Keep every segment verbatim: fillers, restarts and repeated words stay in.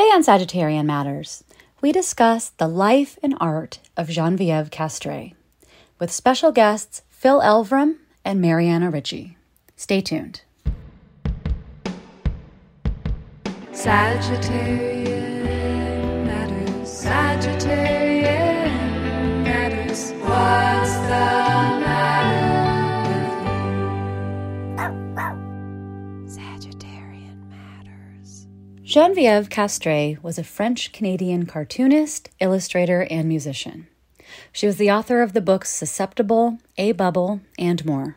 Today on Sagittarian Matters, we discuss the life and art of Geneviève Castrée with special guests Phil Elverum and Mariana Ritchie. Stay tuned. Sagittarian Matters, Sagittarian Matters, what's the Geneviève Castrée was a French-Canadian cartoonist, illustrator, and musician. She was the author of the books Susceptible, A Bubble, and more.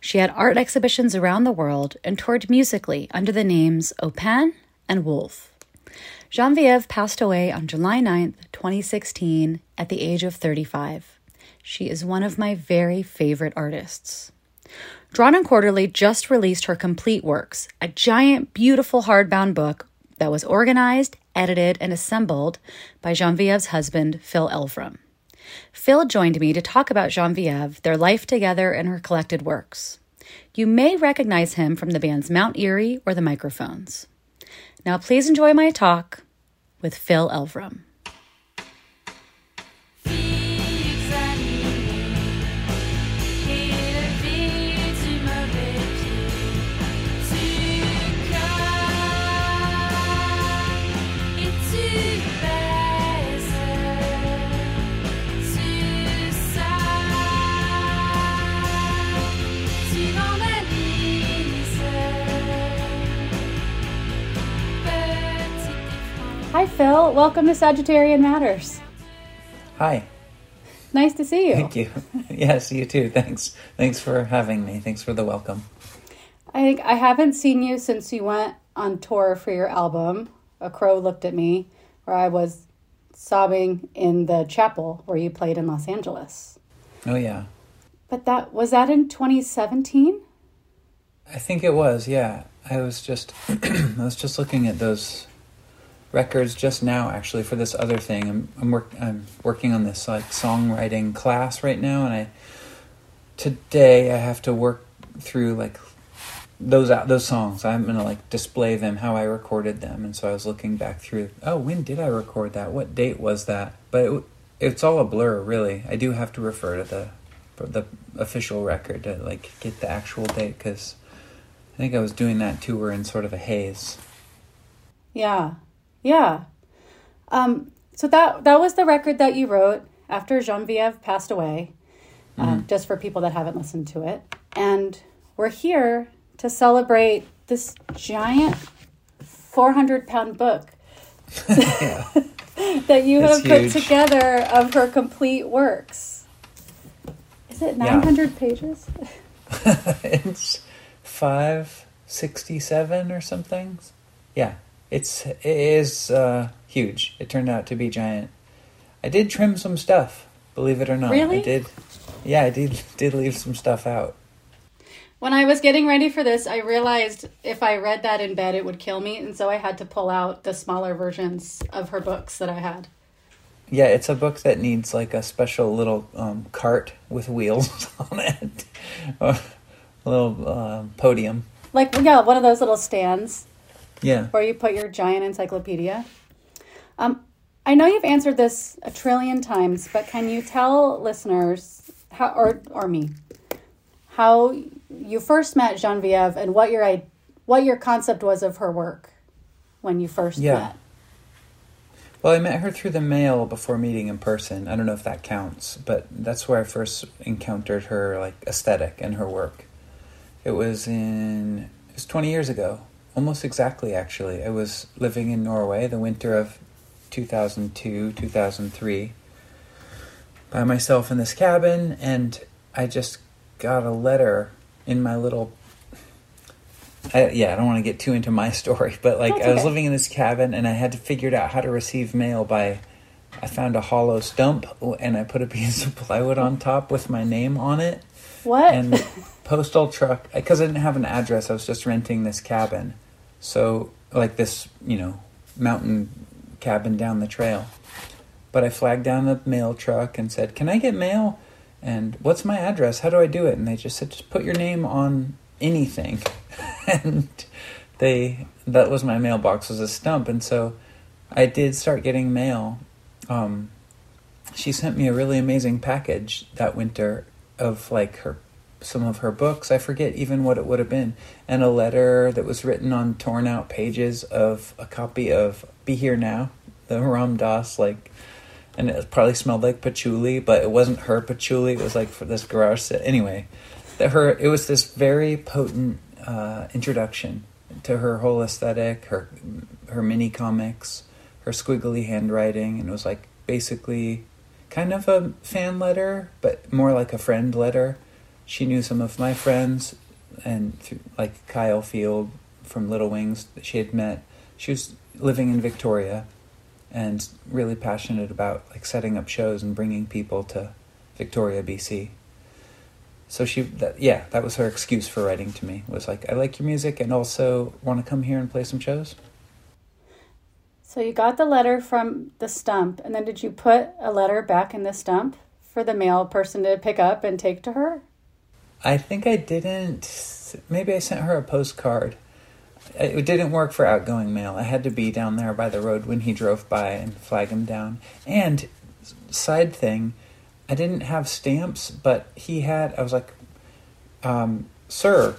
She had art exhibitions around the world and toured musically under the names Opin and Wolf. Geneviève passed away on July ninth, twenty sixteen, at the age of thirty-five. She is one of my very favorite artists. Drawn and Quarterly just released her complete works, a giant, beautiful hardbound book that was organized, edited, and assembled by Geneviève's husband, Phil Elverum. Phil joined me to talk about Geneviève, their life together, and her collected works. You may recognize him from the bands Mount Eerie or the Microphones. Now please enjoy my talk with Phil Elverum. Hi, Phil. Welcome to Sagittarian Matters. Hi. Nice to see you. Thank you. Yes, you too. Thanks. Thanks for having me. Thanks for the welcome. I think I haven't seen you since you went on tour for your album, A Crow Looked At Me, where I was sobbing in the chapel where you played in Los Angeles. Oh, yeah. But that was that in twenty seventeen? I think it was, yeah. I was just I was just looking at those records just now, actually, for this other thing. I'm I'm, work, I'm working on this like songwriting class right now, and I today I have to work through like those those songs. I'm gonna like display them how I recorded them, and so I was looking back through. Oh, when did I record that? What date was that? But it, it's all a blur, really. I do have to refer to the the official record to like get the actual date, because I think I was doing that tour in sort of a haze. Yeah. Yeah. Um, so that that was the record that you wrote after Geneviève passed away, uh, mm-hmm. just for people that haven't listened to it. And we're here to celebrate this giant four hundred pound book that you it's have huge. put together of her complete works. Is it nine hundred yeah. pages? It's five sixty-seven or something. Yeah. It's, it is uh, huge. It turned out to be giant. I did trim some stuff, believe it or not. Really? I did. Yeah, I did, did leave some stuff out. When I was getting ready for this, I realized if I read that in bed, it would kill me. And so I had to pull out the smaller versions of her books that I had. Yeah, it's a book that needs like a special little um, cart with wheels on it. A little uh, podium. Like, yeah, one of those little stands. Yeah. Where you put your giant encyclopedia. Um, I know you've answered this a trillion times, but can you tell listeners, how, or or me, how you first met Geneviève and what your what your concept was of her work when you first yeah. met? Well, I met her through the mail before meeting in person. I don't know if that counts, but that's where I first encountered her like aesthetic and her work. It was in it was twenty years ago. Almost exactly, actually. I was living in Norway the winter of two thousand two, two thousand three by myself in this cabin, and I just got a letter in my little... I, yeah, I don't want to get too into my story, but like okay. I was living in this cabin, and I had to figure out how to receive mail by... I found a hollow stump, and I put a piece of plywood on top with my name on it. What? And the postal truck... Because I didn't have an address, I was just renting this cabin. So, like this, you know, mountain cabin down the trail. But I flagged down the mail truck and said, can I get mail? And what's my address? How do I do it? And they just said, just put your name on anything. And they, that was my mailbox, was a stump. And so I did start getting mail. Um, she sent me a really amazing package that winter of like her, some of her books. I forget even what it would have been. And a letter that was written on torn out pages of a copy of Be Here Now, the Ram Dass, like, and it probably smelled like patchouli, but it wasn't her patchouli. It was like for this garage set. Anyway, the, her, it was this very potent uh, introduction to her whole aesthetic, her, her mini comics, her squiggly handwriting. And it was like basically kind of a fan letter, but more like a friend letter. She knew some of my friends, and through, like Kyle Field from Little Wings that she had met. She was living in Victoria and really passionate about like setting up shows and bringing people to Victoria, B C. So she, that, yeah, that was her excuse for writing to me, was like, I like your music and also want to come here and play some shows. So you got the letter from the stump, and then did you put a letter back in the stump for the mail person to pick up and take to her? I think I didn't. Maybe I sent her a postcard. It didn't work for outgoing mail. I had to be down there by the road when he drove by and flag him down. And side thing, I didn't have stamps, but he had, I was like, um, sir,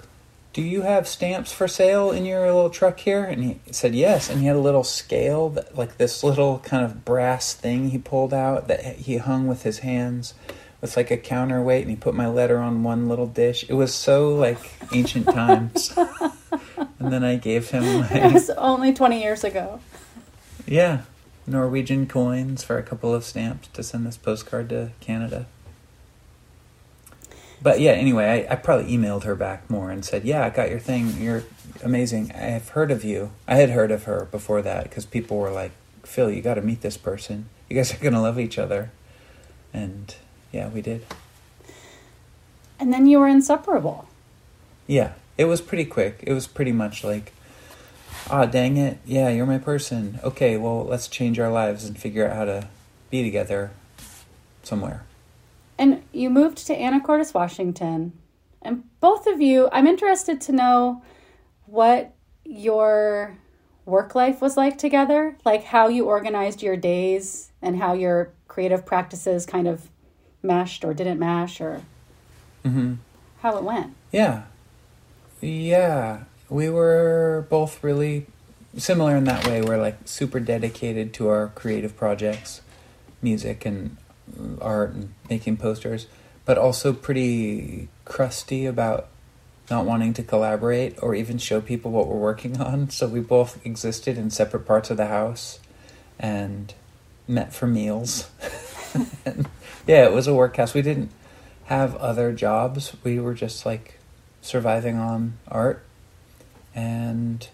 do you have stamps for sale in your little truck here? And he said yes. And he had a little scale, that, like this little kind of brass thing he pulled out that he hung with his hands. It's like a counterweight, and he put my letter on one little dish. It was so, like, ancient times. And then I gave him, like... It was only twenty years ago. Yeah. Norwegian coins for a couple of stamps to send this postcard to Canada. But, yeah, anyway, I, I probably emailed her back more and said, yeah, I got your thing. You're amazing. I have heard of you. I had heard of her before that because people were like, Phil, you got to meet this person. You guys are going to love each other. And... yeah, we did. And then you were inseparable. Yeah, it was pretty quick. It was pretty much like, ah, oh, dang it. Yeah, you're my person. Okay, well, let's change our lives and figure out how to be together somewhere. And you moved to Anacortes, Washington. And both of you, I'm interested to know what your work life was like together, like how you organized your days and how your creative practices kind of mashed or didn't mash, or mm-hmm. how it went. Yeah. Yeah. We were both really similar in that way. We're like super dedicated to our creative projects, music and art and making posters, but also pretty crusty about not wanting to collaborate or even show people what we're working on. So we both existed in separate parts of the house and met for meals. And yeah, it was a workhouse. We didn't have other jobs. We were just like surviving on art, and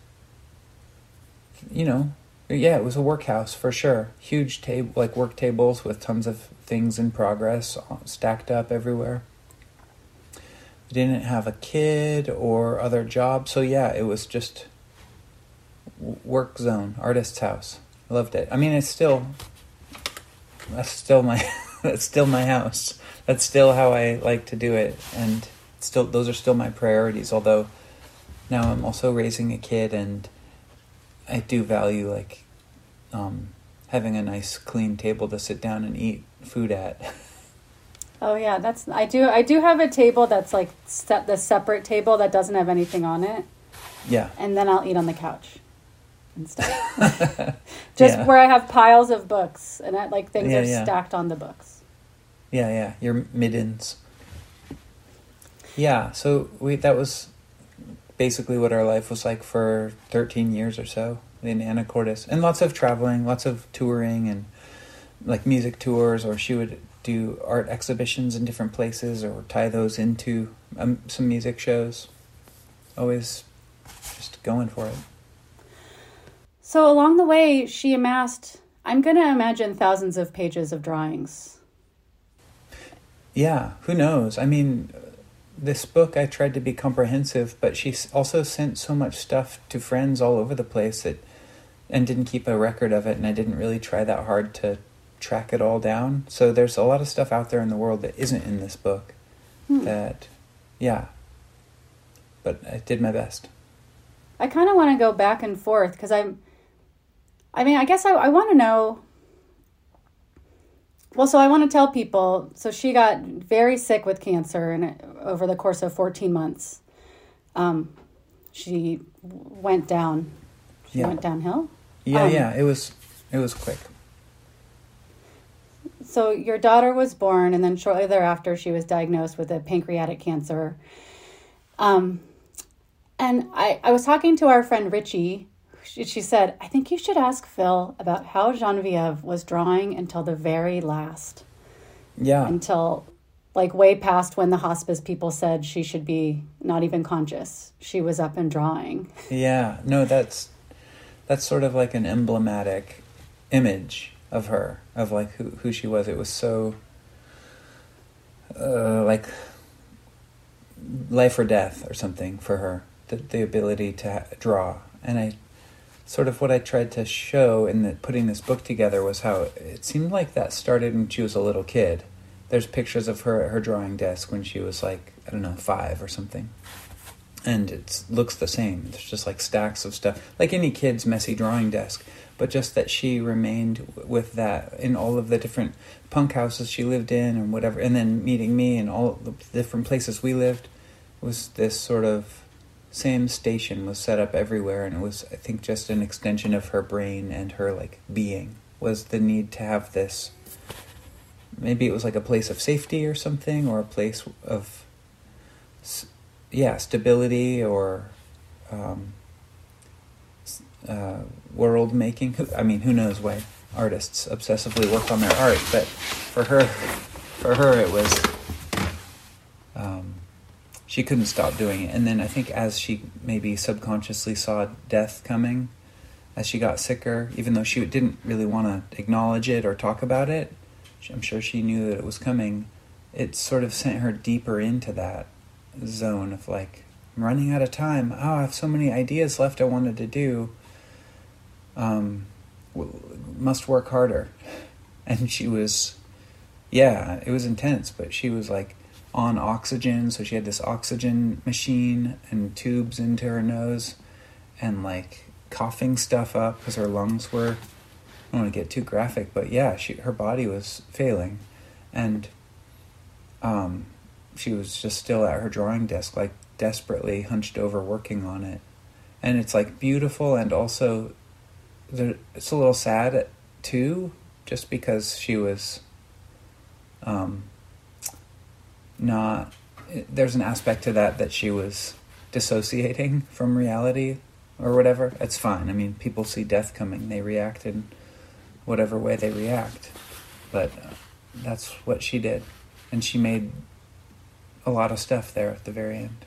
you know, yeah, it was a workhouse for sure. Huge table, like work tables with tons of things in progress stacked up everywhere. We didn't have a kid or other job, so yeah, it was just work zone, artist's house. I loved it. I mean, it's still. That's still my, that's still my house. That's still how I like to do it, and still those are still my priorities. Although now I'm also raising a kid, and I do value like um, having a nice, clean table to sit down and eat food at. Oh yeah, that's I do. I do have a table that's like se- the separate table that doesn't have anything on it. Yeah, and then I'll eat on the couch. And stuff. Just yeah. Where I have piles of books and I, like things yeah, are yeah. stacked on the books. Yeah, yeah, your middens. Yeah, so we that was basically what our life was like for thirteen years or so in Anacortes, and lots of traveling, lots of touring, and like music tours, or she would do art exhibitions in different places, or tie those into um, some music shows. Always just going for it. So along the way, she amassed, I'm going to imagine, thousands of pages of drawings. Yeah, who knows? I mean, this book, I tried to be comprehensive, but she also sent so much stuff to friends all over the place that, and didn't keep a record of it, and I didn't really try that hard to track it all down. So there's a lot of stuff out there in the world that isn't in this book. Hmm. That, yeah, but I did my best. I kind of want to go back and forth because I'm... I mean, I guess I, I want to know. Well, so I want to tell people, so she got very sick with cancer, and over the course of fourteen months, um, she went down. She yeah. went downhill? Yeah, um, yeah. It was, it was quick. So your daughter was born, and then shortly thereafter, she was diagnosed with a pancreatic cancer. Um, and I, I was talking to our friend Richie. She said, I think you should ask Phil about how Geneviève was drawing until the very last. Yeah. Until, like, way past when the hospice people said she should be not even conscious. She was up and drawing. Yeah. No, that's that's sort of like an emblematic image of her, of, like, who, who she was. It was so, uh, like, life or death or something for her, the, the ability to ha- draw. And I... sort of what I tried to show in the, putting this book together was how it seemed like that started when she was a little kid. There's pictures of her at her drawing desk when she was like, I don't know, five or something. And it looks the same. There's just like stacks of stuff, like any kid's messy drawing desk. But just that she remained with that in all of the different punk houses she lived in and whatever. And then meeting me and all the different places we lived was this sort of... same station was set up everywhere, and it was, I think, just an extension of her brain and her, like, being, was the need to have this, maybe it was like a place of safety or something, or a place of, yeah, stability or um, uh, world-making. I mean, who knows why artists obsessively work on their art, but for her, for her it was... Um, she couldn't stop doing it. And then I think as she maybe subconsciously saw death coming, as she got sicker, even though she didn't really want to acknowledge it or talk about it, I'm sure she knew that it was coming, it sort of sent her deeper into that zone of like, I'm running out of time. Oh, I have so many ideas left I wanted to do. Um, must work harder. And she was, yeah, it was intense, but she was like, on oxygen, so she had this oxygen machine and tubes into her nose and like coughing stuff up because her lungs were, I don't want to get too graphic, but yeah, she, her body was failing, and um, she was just still at her drawing desk, like desperately hunched over working on it. And it's like beautiful, and also there, it's a little sad too, just because she was um not, there's an aspect to that that she was dissociating from reality or whatever. It's fine. I mean, people see death coming. They react in whatever way they react. But uh, that's what she did. And she made a lot of stuff there at the very end.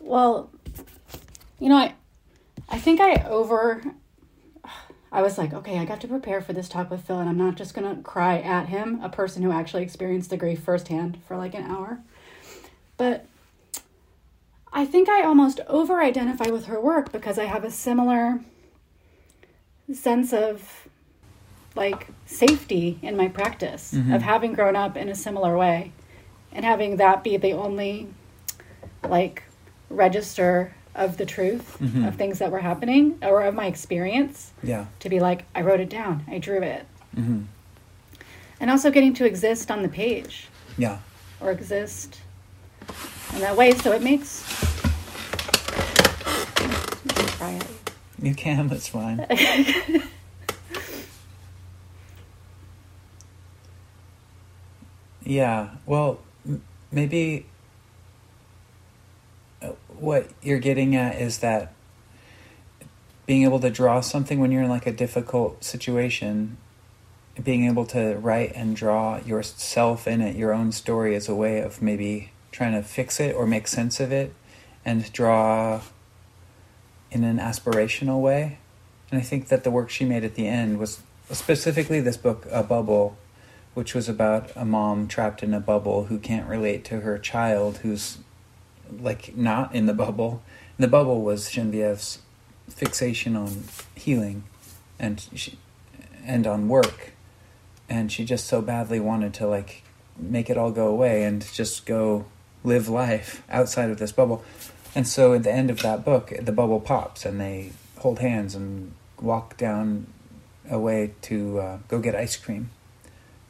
Well, you know, I, I think I over... I was like, okay, I got to prepare for this talk with Phil, and I'm not just going to cry at him, a person who actually experienced the grief firsthand, for like an hour. But I think I almost over-identify with her work because I have a similar sense of, like, safety in my practice, mm-hmm. of having grown up in a similar way and having that be the only, like, register of the truth, mm-hmm. of things that were happening, or of my experience, yeah, to be like, I wrote it down, I drew it, mm-hmm. and also getting to exist on the page, yeah, or exist in that way. So it makes try it. You can, that's fine. Yeah, well, m- maybe what you're getting at is that being able to draw something when you're in like a difficult situation, being able to write and draw yourself in it, your own story, is a way of maybe trying to fix it or make sense of it, and draw in an aspirational way. And I think that the work she made at the end was specifically this book, A Bubble, which was about a mom trapped in a bubble who can't relate to her child who's like not in the bubble. And the bubble was Genevieve's fixation on healing and she, and on work, and she just so badly wanted to like make it all go away and just go live life outside of this bubble. And so at the end of that book, the bubble pops and they hold hands and walk down a way to uh, go get ice cream.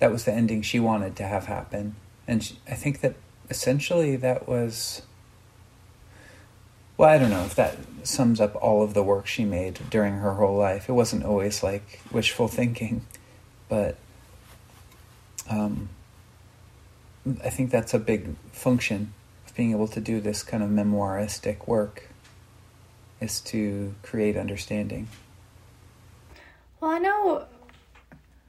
That was the ending she wanted to have happen. And she, I think that essentially that was... Well, I don't know if that sums up all of the work she made during her whole life. It wasn't always like wishful thinking, but um, I think that's a big function of being able to do this kind of memoiristic work, is to create understanding. Well, I know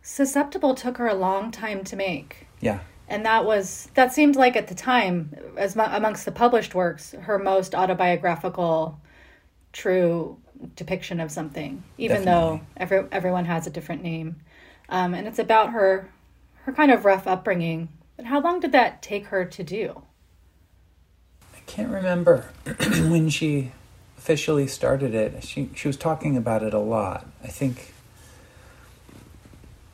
Susceptible took her a long time to make. Yeah. And that was, that seemed like at the time, as amongst the published works, her most autobiographical, true depiction of something, even Definitely. though every, everyone has a different name. Um, and it's about her, her kind of rough upbringing. But how long did that take her to do? I can't remember when she officially started it. She, she was talking about it a lot. I think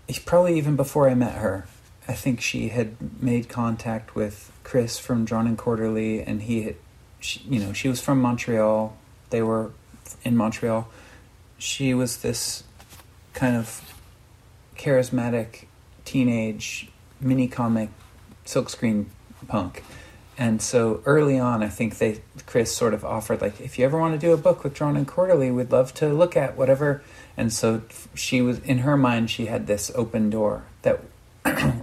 it's probably even before I met her. I think she had made contact with Chris from Drawn and Quarterly, and he had, she, you know, she was from Montreal. They were in Montreal. She was this kind of charismatic teenage mini comic silkscreen punk. And so early on, I think they Chris sort of offered, like, if you ever want to do a book with Drawn and Quarterly, we'd love to look at whatever. And so she was, in her mind, she had this open door that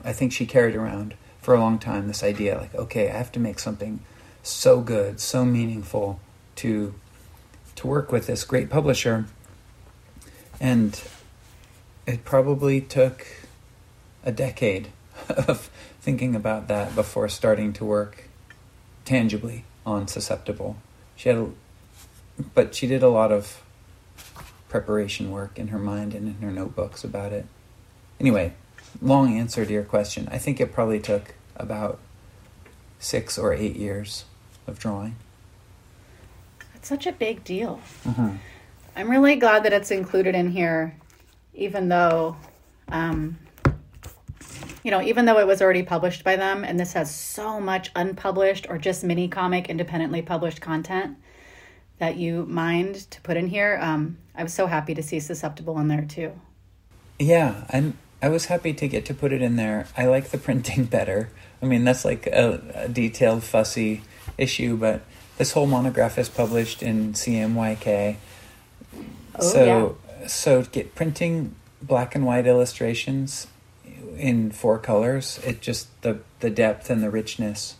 I think she carried around for a long time, this idea, like, okay, I have to make something so good, so meaningful to to work with this great publisher. And it probably took a decade of thinking about that before starting to work tangibly on Susceptible. She had, a, but she did a lot of preparation work in her mind and in her notebooks about it. Anyway, long answer to your question. I think it probably took about six or eight years of drawing. That's such a big deal. Uh-huh. I'm really glad that it's included in here, even though, um, you know, even though it was already published by them, and this has so much unpublished or just mini comic independently published content that you mind to put in here. Um, I was so happy to see Susceptible in there too. Yeah, I'm. I was happy to get to put it in there. I like the printing better. I mean, that's like a, a detailed, fussy issue, but this whole monograph is published in C M Y K. Oh, so, yeah. So get printing black and white illustrations in four colors, it just, the, the depth and the richness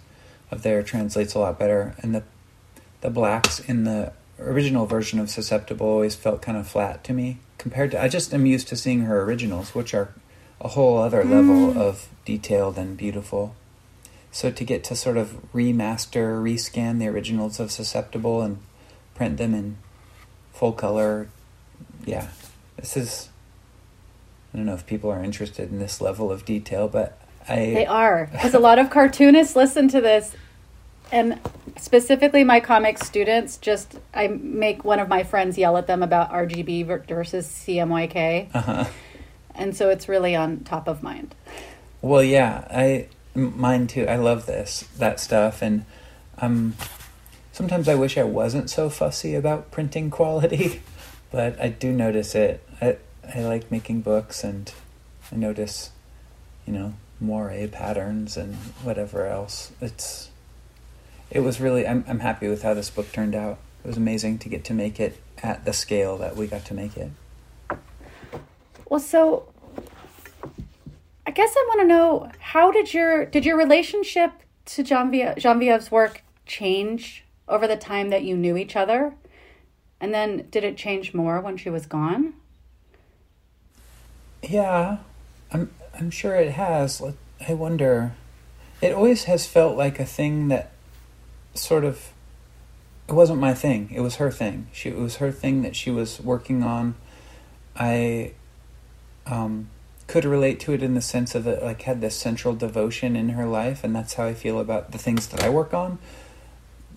of there translates a lot better. And the the blacks in the original version of Susceptible always felt kind of flat to me compared to, I just am used to seeing her originals, which are a whole other level mm. of detailed and beautiful. So to get to sort of remaster, rescan the originals of Susceptible and print them in full color, yeah. This is, I don't know if people are interested in this level of detail, but I... They are, because a lot of cartoonists listen to this, and specifically my comic students, just, I make one of my friends yell at them about R G B versus C M Y K. Uh-huh. And so it's really on top of mind. Well, yeah, I mine too. I love this, that stuff. And um, sometimes I wish I wasn't so fussy about printing quality, but I do notice it. I, I like making books, and I notice, you know, moire patterns and whatever else. It's, it was really, I'm, I'm happy with how this book turned out. It was amazing to get to make it at the scale that we got to make it. Well, so I guess I want to know, how did your did your relationship to Genevieve's work change over the time that you knew each other? And then did it change more when she was gone? Yeah, I'm I'm sure it has. I wonder. It always has felt like a thing that sort of, it wasn't my thing. It was her thing. She, it was her thing that she was working on. I... Um, could relate to it in the sense of it, like, had this central devotion in her life, and that's how I feel about the things that I work on.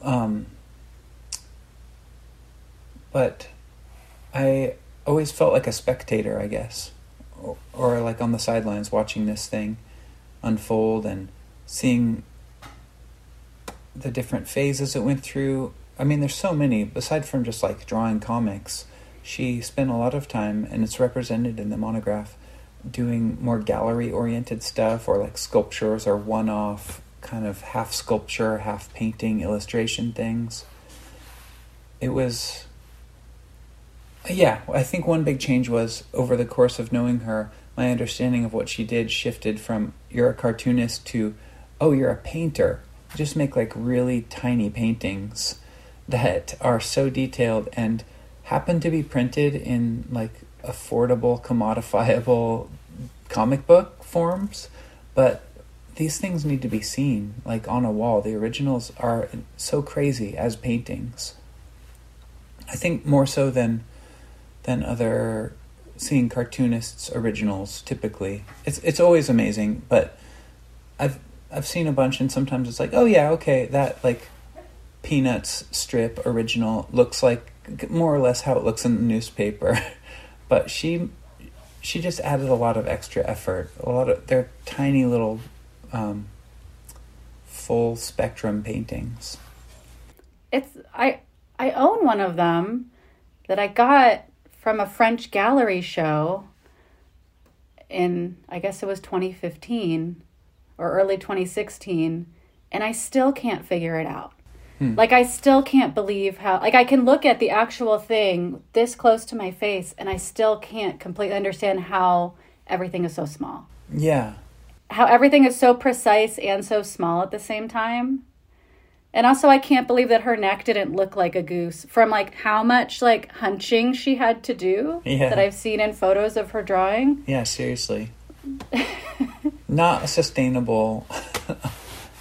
Um, but I always felt like a spectator, I guess, or, or like on the sidelines watching this thing unfold and seeing the different phases it went through. I mean, there's so many, aside from just like drawing comics. She spent a lot of time, and it's represented in the monograph, doing more gallery-oriented stuff, or like sculptures, or one-off kind of half sculpture, half painting, illustration things. It was, yeah, I think one big change was, over the course of knowing her, my understanding of what she did shifted from, you're a cartoonist, to, oh, you're a painter. You just make like really tiny paintings that are so detailed and happen to be printed in like affordable, commodifiable comic book forms, but these things need to be seen, like on a wall. The originals are so crazy as paintings. I think more so than than other seeing cartoonists' originals typically. It's it's always amazing, but I've I've seen a bunch, and sometimes it's like, oh yeah, okay, that like Peanuts strip original looks like more or less how it looks in the newspaper. But she she just added a lot of extra effort. A lot of they're tiny little um, full spectrum paintings. It's I I own one of them that I got from a French gallery show in, I guess it was twenty fifteen or early twenty sixteen, and I still can't figure it out. Hmm. Like, I still can't believe how, like, I can look at the actual thing this close to my face, and I still can't completely understand how everything is so small. Yeah. How everything is so precise and so small at the same time. And also, I can't believe that her neck didn't look like a goose from, like, how much, like, hunching she had to do yeah. that I've seen in photos of her drawing. Yeah, seriously. Not a sustainable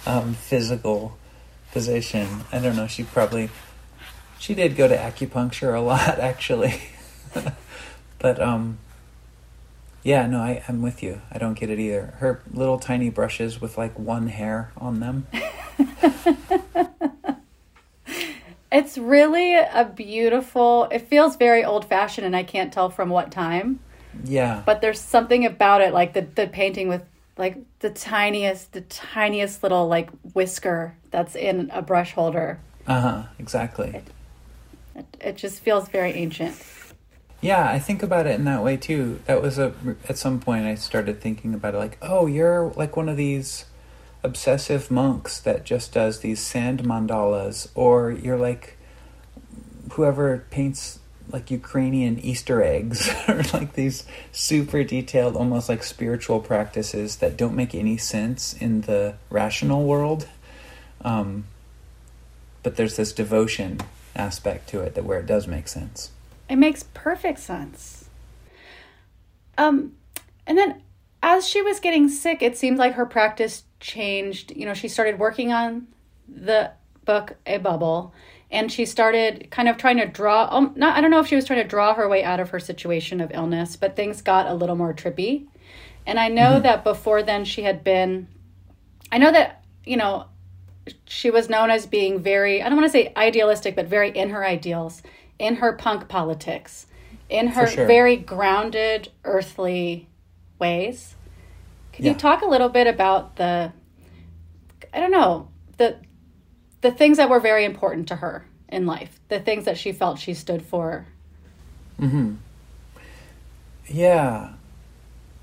um, physical position. I don't know. She probably, she did go to acupuncture a lot, actually. But, um, yeah, no, I, I'm with you. I don't get it either. Her little tiny brushes with like one hair on them. It's really a beautiful, it feels very old fashioned, and I can't tell from what time. Yeah. But there's something about it, like the, the painting with like the tiniest, the tiniest little like whisker that's in a brush holder. Uh-huh, exactly. It, it, it just feels very ancient. Yeah, I think about it in that way too. That was a, at some point I started thinking about it like, oh, you're like one of these obsessive monks that just does these sand mandalas, or you're like whoever paints like Ukrainian Easter eggs, or like these super detailed, almost like spiritual practices that don't make any sense in the rational world. Um, but there's this devotion aspect to it that where it does make sense. It makes perfect sense. Um, and then as she was getting sick, it seemed like her practice changed. You know, she started working on the book, A Bubble, and she started kind of trying to draw, um, not, I don't know if she was trying to draw her way out of her situation of illness, but things got a little more trippy. And I know mm-hmm. that before then she had been, I know that, you know, she was known as being very, I don't want to say idealistic, but very in her ideals, in her punk politics, in her sure. very grounded, earthly ways. Can yeah. you talk a little bit about the, I don't know, the, the things that were very important to her in life, the things that she felt she stood for? Mm-hmm. Yeah.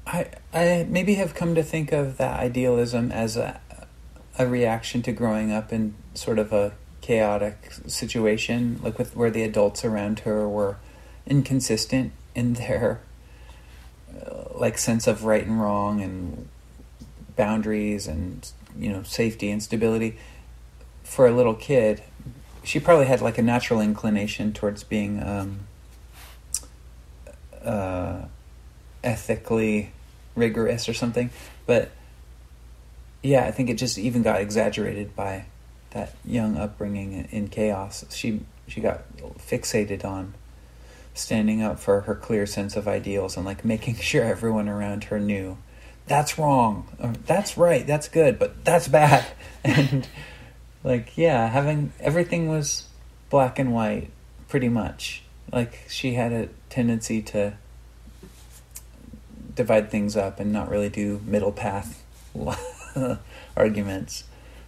I I maybe have come to think of that idealism as a, a reaction to growing up in sort of a chaotic situation, like with where the adults around her were inconsistent in their uh, like sense of right and wrong and boundaries and, you know, safety and stability. For a little kid, she probably had like a natural inclination towards being um, uh, ethically rigorous or something. But yeah, I think it just even got exaggerated by that young upbringing in chaos. She she got fixated on standing up for her clear sense of ideals and like making sure everyone around her knew that's wrong, or that's right, that's good, but that's bad. And like, yeah, having everything was black and white, pretty much. Like, she had a tendency to divide things up and not really do middle path arguments,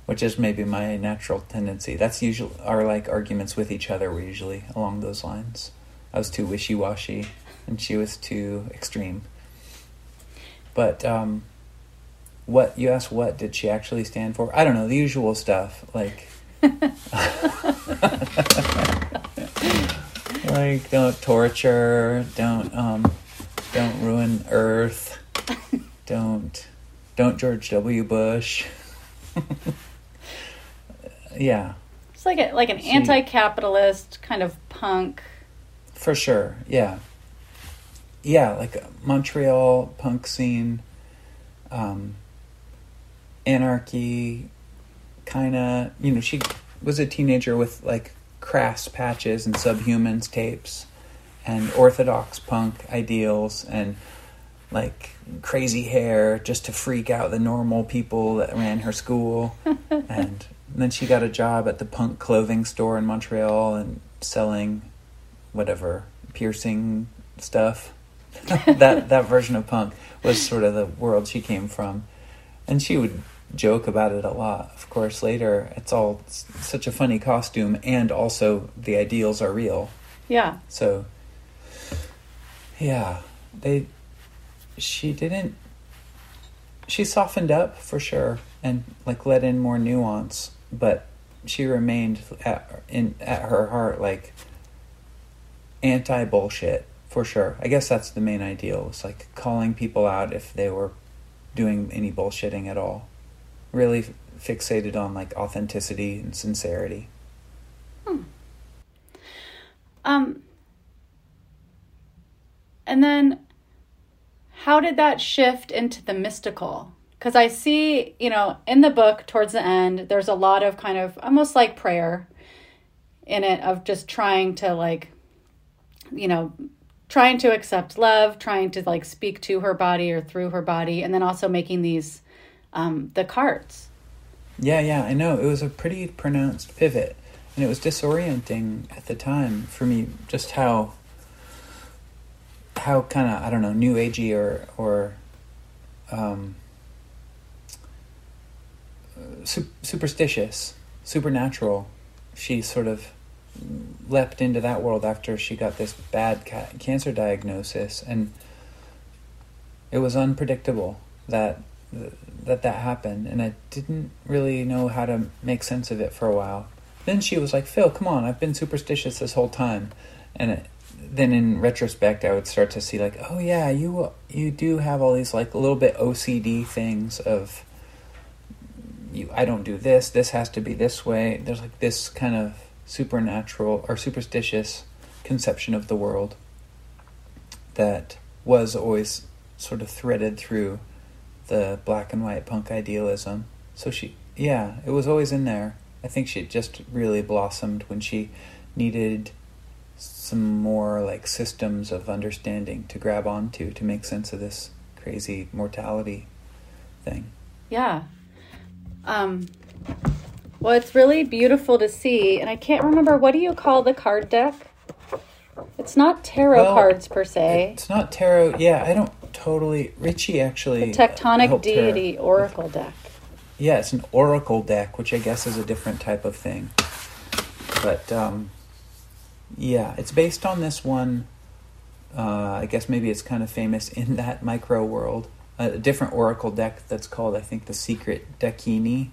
which is maybe my natural tendency. That's usually our, like, arguments with each other were usually along those lines. I was too wishy-washy and she was too extreme. But um, what you asked, what did she actually stand for? I don't know, the usual stuff, like like don't torture, don't um, don't ruin Earth, don't don't George W. Bush. Yeah. It's like a, like an she, anti-capitalist kind of punk. For sure, yeah. Yeah, like a Montreal punk scene, um, anarchy, kind of, you know, she was a teenager with like crass patches and Subhumans tapes and orthodox punk ideals and like crazy hair just to freak out the normal people that ran her school. and... And then she got a job at the punk clothing store in Montreal and selling whatever, piercing stuff. that that version of punk was sort of the world she came from. And she would joke about it a lot. Of course, later, it's all it's such a funny costume, and also the ideals are real. Yeah. So, yeah, they, she didn't, she softened up for sure and like let in more nuance. But she remained at, in at her heart like anti bullshit for sure. I guess that's the main ideal. It's like calling people out if they were doing any bullshitting at all. Really f- fixated on like authenticity and sincerity. Hmm. Um. And then, how did that shift into the mystical? Because I see, you know, in the book towards the end, there's a lot of kind of almost like prayer in it of just trying to like, you know, trying to accept love, trying to like speak to her body or through her body, and then also making these, um, the cards. Yeah, yeah, I know. It was a pretty pronounced pivot, and it was disorienting at the time for me, just how, how kind of, I don't know, new agey or, or, um, Su- superstitious, supernatural. She sort of leapt into that world after she got this bad ca- cancer diagnosis, and it was unpredictable that that that happened, and I didn't really know how to make sense of it for a while. Then she was like, Phil, come on, I've been superstitious this whole time. And it, then in retrospect, I would start to see like, oh yeah, you you do have all these like a little bit O C D things of, You, I don't do this, this has to be this way. There's like this kind of supernatural or superstitious conception of the world that was always sort of threaded through the black and white punk idealism. So she, yeah, it was always in there. I think she just really blossomed when she needed some more like systems of understanding to grab onto to make sense of this crazy mortality thing. Yeah. Um, well, it's really beautiful to see, and I can't remember, what do you call the card deck? It's not tarot well, cards per se. It's not tarot, yeah, I don't totally, Ritchie actually... The Tectonic Deity Oracle Deck. Yeah, it's an oracle deck, which I guess is a different type of thing. But, um, yeah, it's based on this one, uh, I guess maybe it's kind of famous in that micro world. A different oracle deck that's called, I think, the Secret Dakini,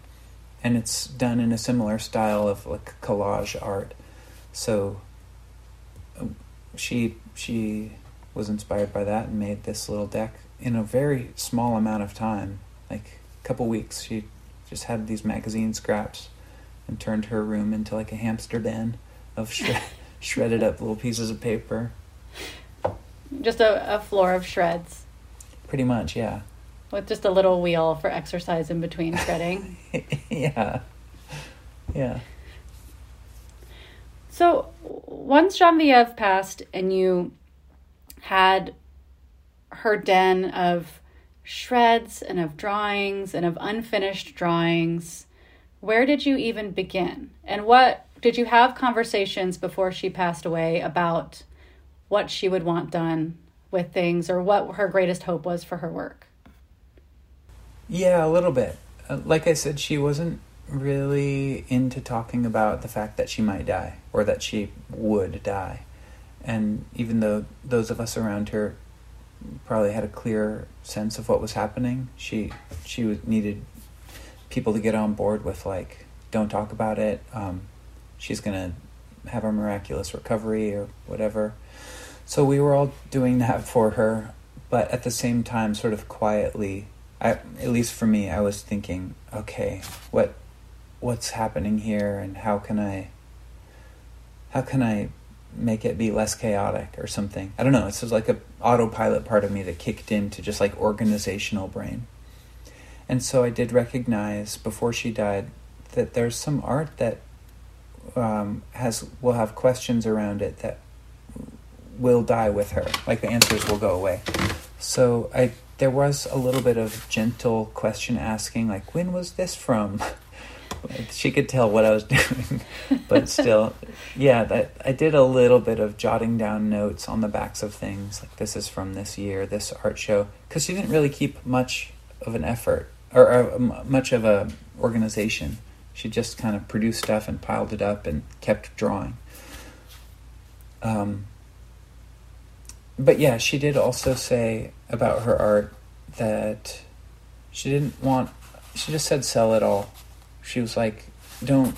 and it's done in a similar style of like collage art. So um, she she was inspired by that and made this little deck in a very small amount of time, like a couple weeks. She just had these magazine scraps and turned her room into like a hamster den of shred- shredded up little pieces of paper. Just a, a floor of shreds. Pretty much, yeah. With just a little wheel for exercise in between shredding. yeah. Yeah. So once Geneviève passed and you had her den of shreds and of drawings and of unfinished drawings, where did you even begin? And what did you have conversations before she passed away about what she would want done with things, or what her greatest hope was for her work? Yeah, a little bit. Like I said, she wasn't really into talking about the fact that she might die or that she would die. and even though those of us around her probably had a clear sense of what was happening, she she needed people to get on board with, like, don't talk about it, um, she's gonna have a miraculous recovery or whatever. So we were all doing that for her, but at the same time, sort of quietly, I, at least for me, I was thinking, okay, what what's happening here, and how can I how can I make it be less chaotic or something? I don't know, it's just like a autopilot part of me that kicked into just like organizational brain. And so I did recognize before she died that there's some art that um, has will have questions around it that will die with her, like the answers will go away. So I there was a little bit of gentle question asking, like, when was this from? She could tell what I was doing, but still, yeah, that I did a little bit of jotting down notes on the backs of things, like this is from this year, this art show, because she didn't really keep much of an effort or, or much of a organization. She just kind of produced stuff and piled it up and kept drawing. Um, but yeah, she did also say about her art that she didn't want, she just said sell it all. She was like, don't,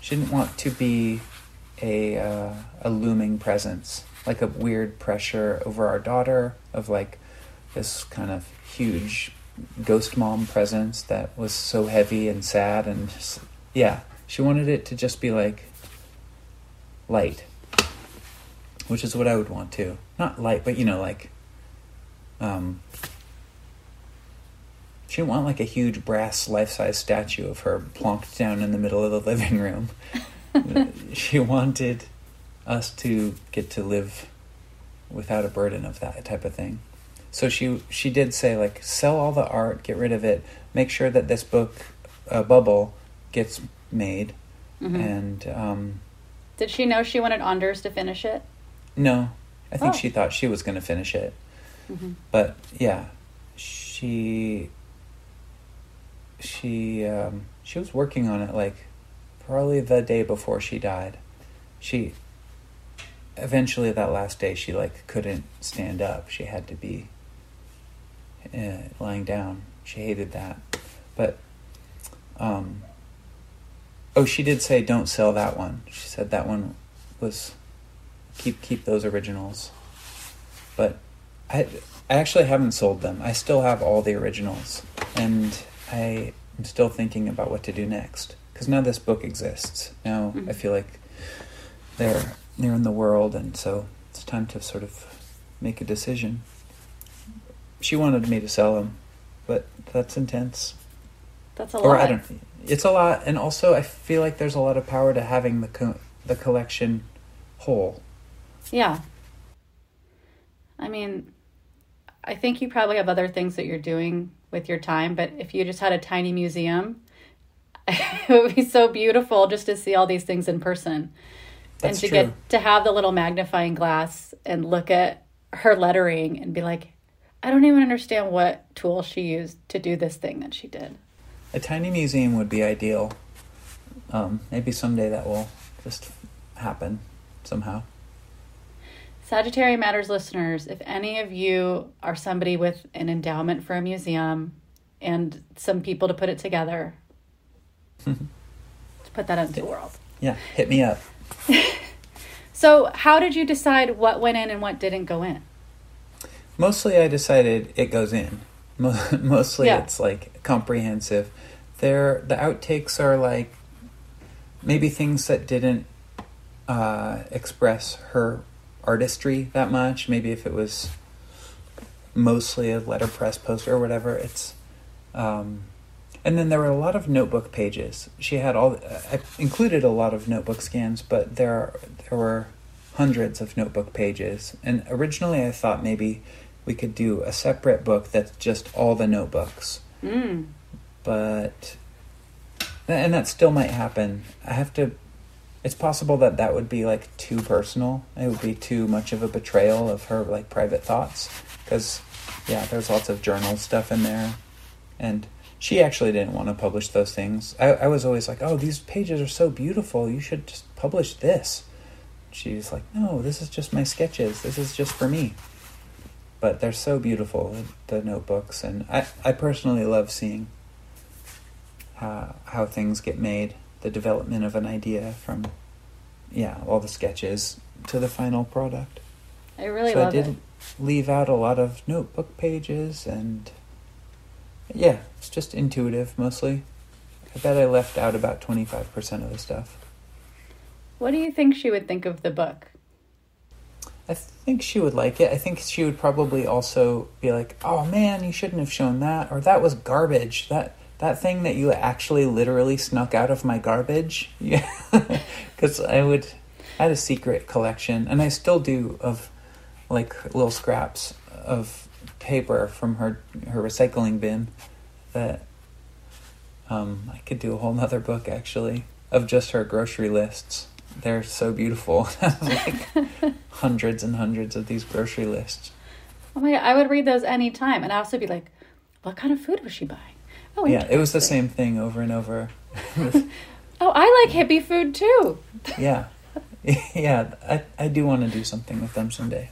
she didn't want to be a uh, a looming presence, like a weird pressure over our daughter of like this kind of huge ghost mom presence that was so heavy and sad and just, yeah. She wanted it to just be like light, which is what I would want too. Not light, but you know, like, um... she didn't want like a huge brass life-size statue of her plonked down in the middle of the living room. She wanted us to get to live without a burden of that type of thing. So she she did say, like, sell all the art, get rid of it, make sure that this book, uh, Bubble, gets made. Mm-hmm. And um, did she know she wanted Anders to finish it? No. I think oh. she thought she was going to finish it. Mm-hmm. But, yeah, she... She um, she was working on it, like, probably the day before she died. She, eventually that last day, she, like, couldn't stand up. She had to be uh, lying down. She hated that. But, um, oh, she did say, don't sell that one. She said that one was, keep keep those originals. But I, I actually haven't sold them. I still have all the originals. And I am still thinking about what to do next, because now this book exists. Now mm-hmm. I feel like they're, they're in the world, and so it's time to sort of make a decision. She wanted me to sell them, but that's intense. That's a lot. Or I don't, it's a lot, and also I feel like there's a lot of power to having the co- the collection whole. Yeah. I mean, I think you probably have other things that you're doing with your time, but if you just had a tiny museum, it would be so beautiful just to see all these things in person. That's and to true. Get to have the little magnifying glass and look at her lettering and be like, I don't even understand what tool she used to do this thing that she did. A tiny museum would be ideal. Um, maybe someday that will just happen somehow. Sagittarian Matters listeners, if any of you are somebody with an endowment for a museum and some people to put it together, mm-hmm. to put that out into the world. Yeah, hit me up. So how did you decide what went in and what didn't go in? Mostly I decided it goes in. Mostly yeah. It's like comprehensive. There, the outtakes are like maybe things that didn't uh, express her artistry that much. Maybe if it was mostly a letterpress poster or whatever, it's um and then there were a lot of notebook pages. She had all I included a lot of notebook scans, but there are, there were hundreds of notebook pages, and originally I thought maybe we could do a separate book that's just all the notebooks. mm. But and that still might happen. I have to It's possible that that would be, like, too personal. It would be too much of a betrayal of her, like, private thoughts. Because, yeah, there's lots of journal stuff in there. And she actually didn't want to publish those things. I, I was always like, oh, these pages are so beautiful. You should just publish this. she's like, no, this is just my sketches. This is just for me. But they're so beautiful, the notebooks. And I, I personally love seeing uh, how things get made, the development of an idea from, yeah, all the sketches to the final product. I really so love it. So I did it. leave out a lot of notebook pages and, yeah, it's just intuitive mostly. I bet I left out about twenty-five percent of the stuff. What do you think she would think of the book? I think she would like it. I think she would probably also be like, oh man, you shouldn't have shown that, or that was garbage. That that thing that you actually literally snuck out of my garbage. Yeah. Because I would, I had a secret collection, and I still do, of like little scraps of paper from her, her recycling bin that um, I could do a whole nother book actually of just her grocery lists. They're so beautiful. Like hundreds and hundreds of these grocery lists. Oh my God, I would read those anytime, and I also be like, what kind of food was she buying? Oh yeah, it was the same thing over and over. Oh, I like hippie food too. Yeah. Yeah, I, I do want to do something with them someday.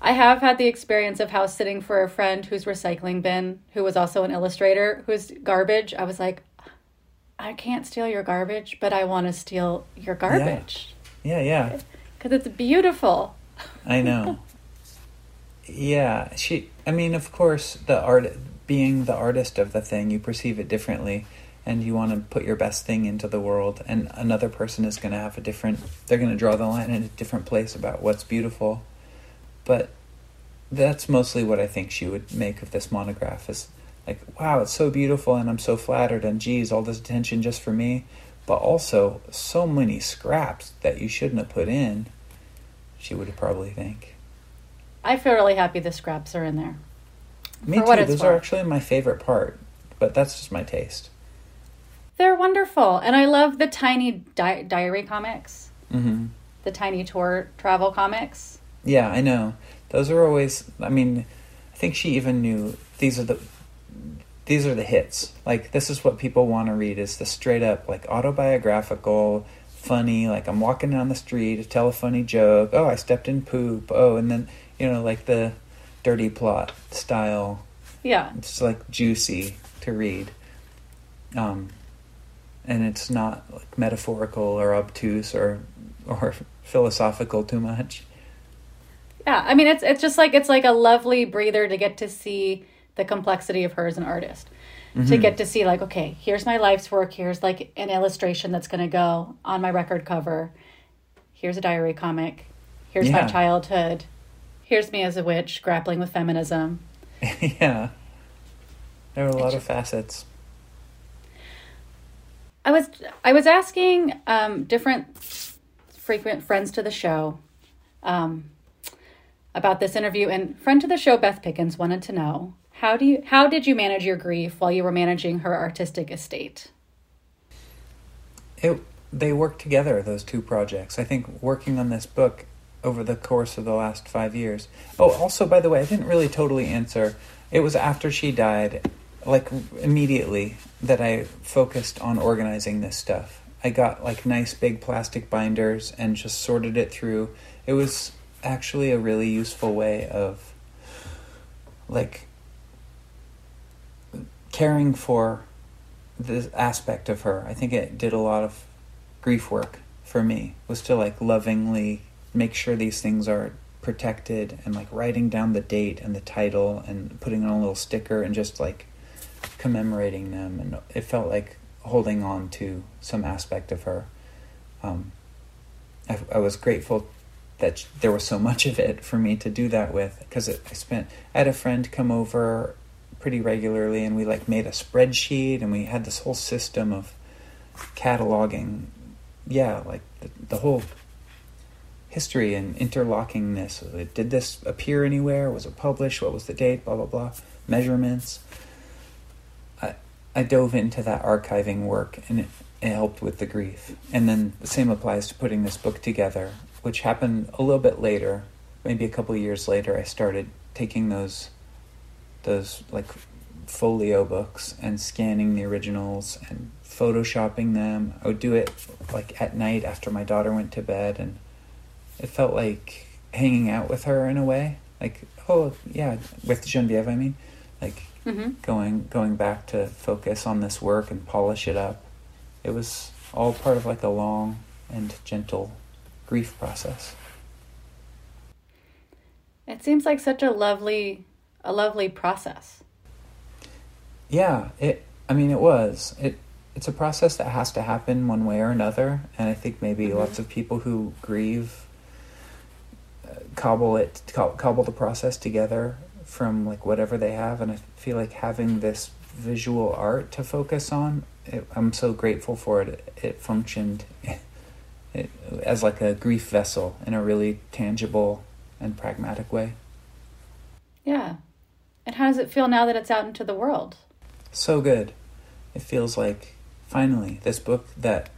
I have had the experience of house sitting for a friend whose recycling bin, who was also an illustrator, whose garbage, I was like, I can't steal your garbage, but I want to steal your garbage. Yeah, yeah. yeah. Because it's beautiful. I know. Yeah, she, I mean, of course, the art, being the artist of the thing, you perceive it differently, and you want to put your best thing into the world, and another person is going to have a different, they're going to draw the line in a different place about what's beautiful. But that's mostly what I think she would make of this monograph, is like, wow, it's so beautiful, and I'm so flattered, and geez, all this attention just for me. But also, so many scraps that you shouldn't have put in, she would probably think. I feel really happy the scraps are in there. Me for too. What it's Those worth. Are actually my favorite part, but that's just my taste. They're wonderful, and I love the tiny di- diary comics, mm-hmm. the tiny tour travel comics. Yeah, I know. Those are always, I mean, I think she even knew these are the these are the hits. Like, this is what people want to read, is the straight up, like, autobiographical, funny, like, I'm walking down the street, I tell a funny joke, oh, I stepped in poop, oh, and then, you know, like the dirty plot style. Yeah. It's, like, juicy to read. Um, and it's not, like, metaphorical or obtuse or or philosophical too much. Yeah, I mean, it's it's just like, it's like a lovely breather to get to see the complexity of her as an artist, mm-hmm. to get to see like, okay, here's my life's work. Here's like an illustration that's going to go on my record cover. Here's a diary comic. Here's yeah. my childhood. Here's me as a witch grappling with feminism. Yeah. There are a lot just, of facets. I was, I was asking um, different frequent friends to the show, um, about this interview, and friend to the show Beth Pickens wanted to know, how do you how did you manage your grief while you were managing her artistic estate? It they worked together, those two projects. I think working on this book over the course of the last five years. Oh, also, by the way, I didn't really totally answer. It was after she died, like immediately, that I focused on organizing this stuff. I got like nice big plastic binders and just sorted it through. It was actually a really useful way of like caring for this aspect of her. I think it did a lot of grief work for me, was to like lovingly make sure these things are protected, and like writing down the date and the title and putting on a little sticker and just like commemorating them. And it felt like holding on to some aspect of her. Um, I, I was grateful that there was so much of it for me to do that with, because I spent, I had a friend come over pretty regularly, and we like made a spreadsheet, and we had this whole system of cataloging, yeah, like the, the whole history and interlocking this. Did this appear anywhere? Was it published? What was the date? Blah, blah, blah. Measurements. I, I dove into that archiving work, and it, it helped with the grief. And then the same applies to putting this book together, which happened a little bit later, maybe a couple of years later. I started taking those, those like folio books and scanning the originals and photoshopping them. I would do it like at night after my daughter went to bed, and it felt like hanging out with her in a way. Like, oh yeah, with Geneviève, I mean, like mm-hmm. going going back to focus on this work and polish it up. It was all part of like a long and gentle grief process. It seems like such a lovely, a lovely process. Yeah, it. I mean, it was. It. It's a process that has to happen one way or another, and I think maybe mm-hmm. lots of people who grieve uh, cobble it, co- cobble the process together from like whatever they have. And I feel like having this visual art to focus on, it, I'm so grateful for it. It, it functioned it, as like a grief vessel in a really tangible and pragmatic way. Yeah. And how does it feel now that it's out into the world? So good. It feels like, finally, this book that...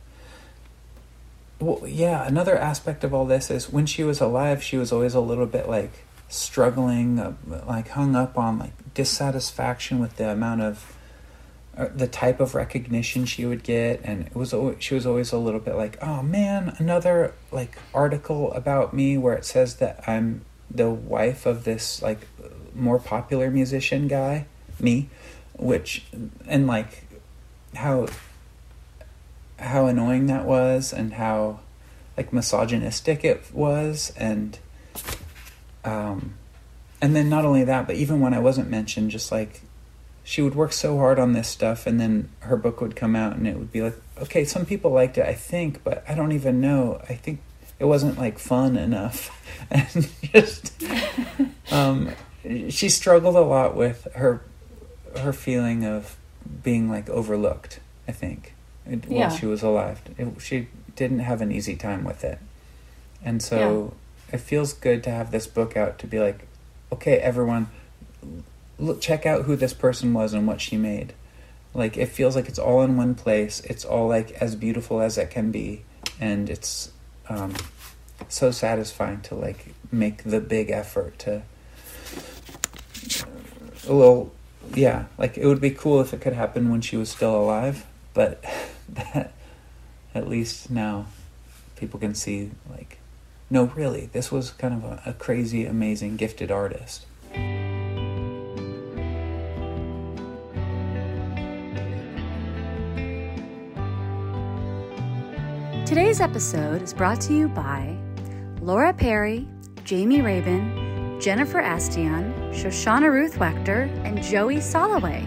Well, yeah, another aspect of all this is when she was alive, she was always a little bit, like, struggling, uh, like, hung up on, like, dissatisfaction with the amount of... Uh, the type of recognition she would get, and it was always, she was always a little bit like, oh, man, another, like, article about me where it says that I'm the wife of this, like, more popular musician guy, me, which, and, like... how how annoying that was, and how like misogynistic it was, and um and then not only that, but even when I wasn't mentioned, just like she would work so hard on this stuff, and then her book would come out and it would be like, okay, some people liked it, I think, but I don't even know, I think it wasn't like fun enough. And just um she struggled a lot with her her feeling of being like overlooked, I think, it, yeah. while she was alive. It, she didn't have an easy time with it. And so yeah. It feels good to have this book out to be like, okay, everyone, look, check out who this person was and what she made. Like, it feels like it's all in one place. It's all like as beautiful as it can be. And it's um, so satisfying to like make the big effort to a little... Yeah, like it would be cool if it could happen when she was still alive, but that, at least now people can see like, no, really, this was kind of a, a crazy, amazing, gifted artist. Today's episode is brought to you by Laura Perry, Jamie Rabin, Jennifer Astian, Shoshana Ruth Wechter, and Joey Soloway.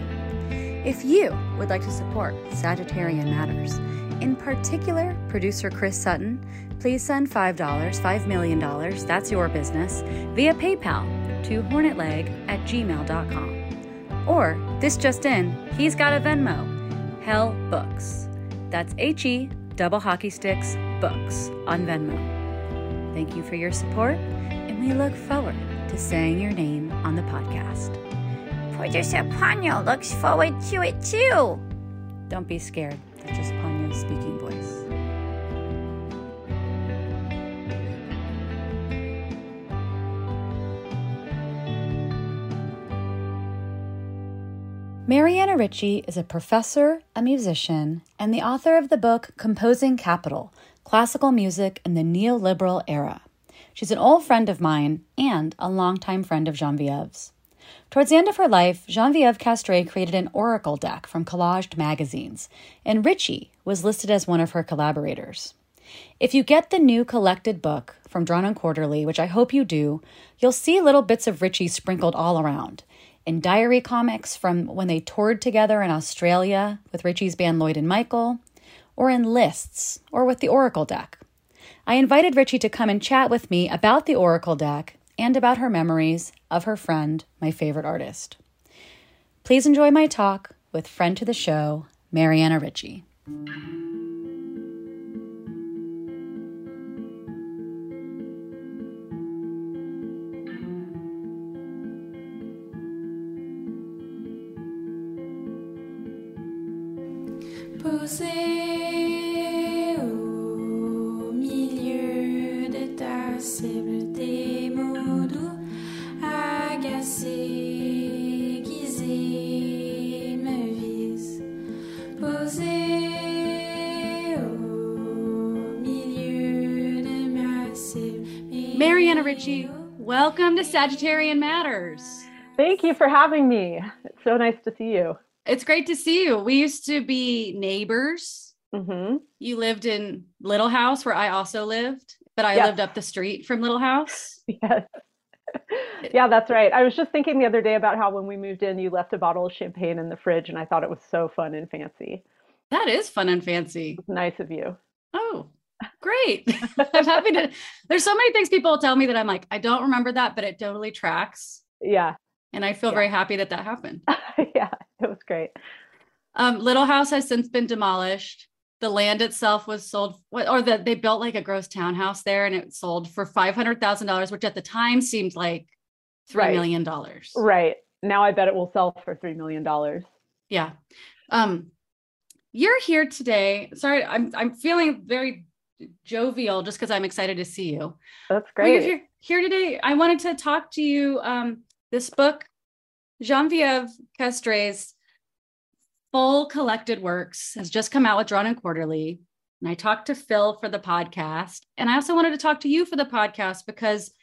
If you would like to support Sagittarian Matters, in particular producer Chris Sutton, please send five dollars, five million dollars, that's your business, via PayPal to hornetleg at gmail dot com. Or, this just in, he's got a Venmo, Hell Books. That's H-E double hockey sticks books on Venmo. Thank you for your support, and we look forward saying your name on the podcast. Producer Ponyo looks forward to it too. Don't be scared. That's just Ponyo's speaking voice. Mariana Ritchie is a professor, a musician, and the author of the book Composing Capital, Classical Music in the Neoliberal Era. She's an old friend of mine and a longtime friend of Geneviève's. Towards the end of her life, Geneviève Castrée created an oracle deck from collaged magazines, and Ritchie was listed as one of her collaborators. If you get the new collected book from Drawn and Quarterly, which I hope you do, you'll see little bits of Ritchie sprinkled all around, in diary comics from when they toured together in Australia with Ritchie's band Lloyd and Michael, or in lists, or with the oracle deck. I invited Ritchie to come and chat with me about the Oracle Deck and about her memories of her friend, my favorite artist. Please enjoy my talk with friend to the show, Mariana Ritchie. Posé. Cible des mots doux, agacés, aiguisés. Mariana Ritchie. Welcome to Sagittarian Matters. Thank you for having me. It's so nice to see you. It's great to see you. We used to be neighbors. Mm-hmm. You lived in Little House where I also lived, but I yes. lived up the street from Little House. Yes. Yeah, that's right. I was just thinking the other day about how when we moved in, you left a bottle of champagne in the fridge, and I thought it was so fun and fancy. That is fun and fancy. It's nice of you. Oh, great. I'm happy to. There's so many things people tell me that I'm like, I don't remember that, but it totally tracks. Yeah. And I feel yeah. very happy that that happened. Yeah, it was great. Um, Little House has since been demolished. The land itself was sold, or that they built like a gross townhouse there, and it sold for five hundred thousand dollars, which at the time seemed like three million dollars. Right. Now I bet it will sell for three million dollars. Yeah. Um, you're here today. Sorry, I'm I'm feeling very jovial just because I'm excited to see you. That's great. You're here today. I wanted to talk to you. Um, this book, Geneviève Castrée's full collected works, has just come out with Drawn and Quarterly. And I talked to Phil for the podcast. And I also wanted to talk to you for the podcast because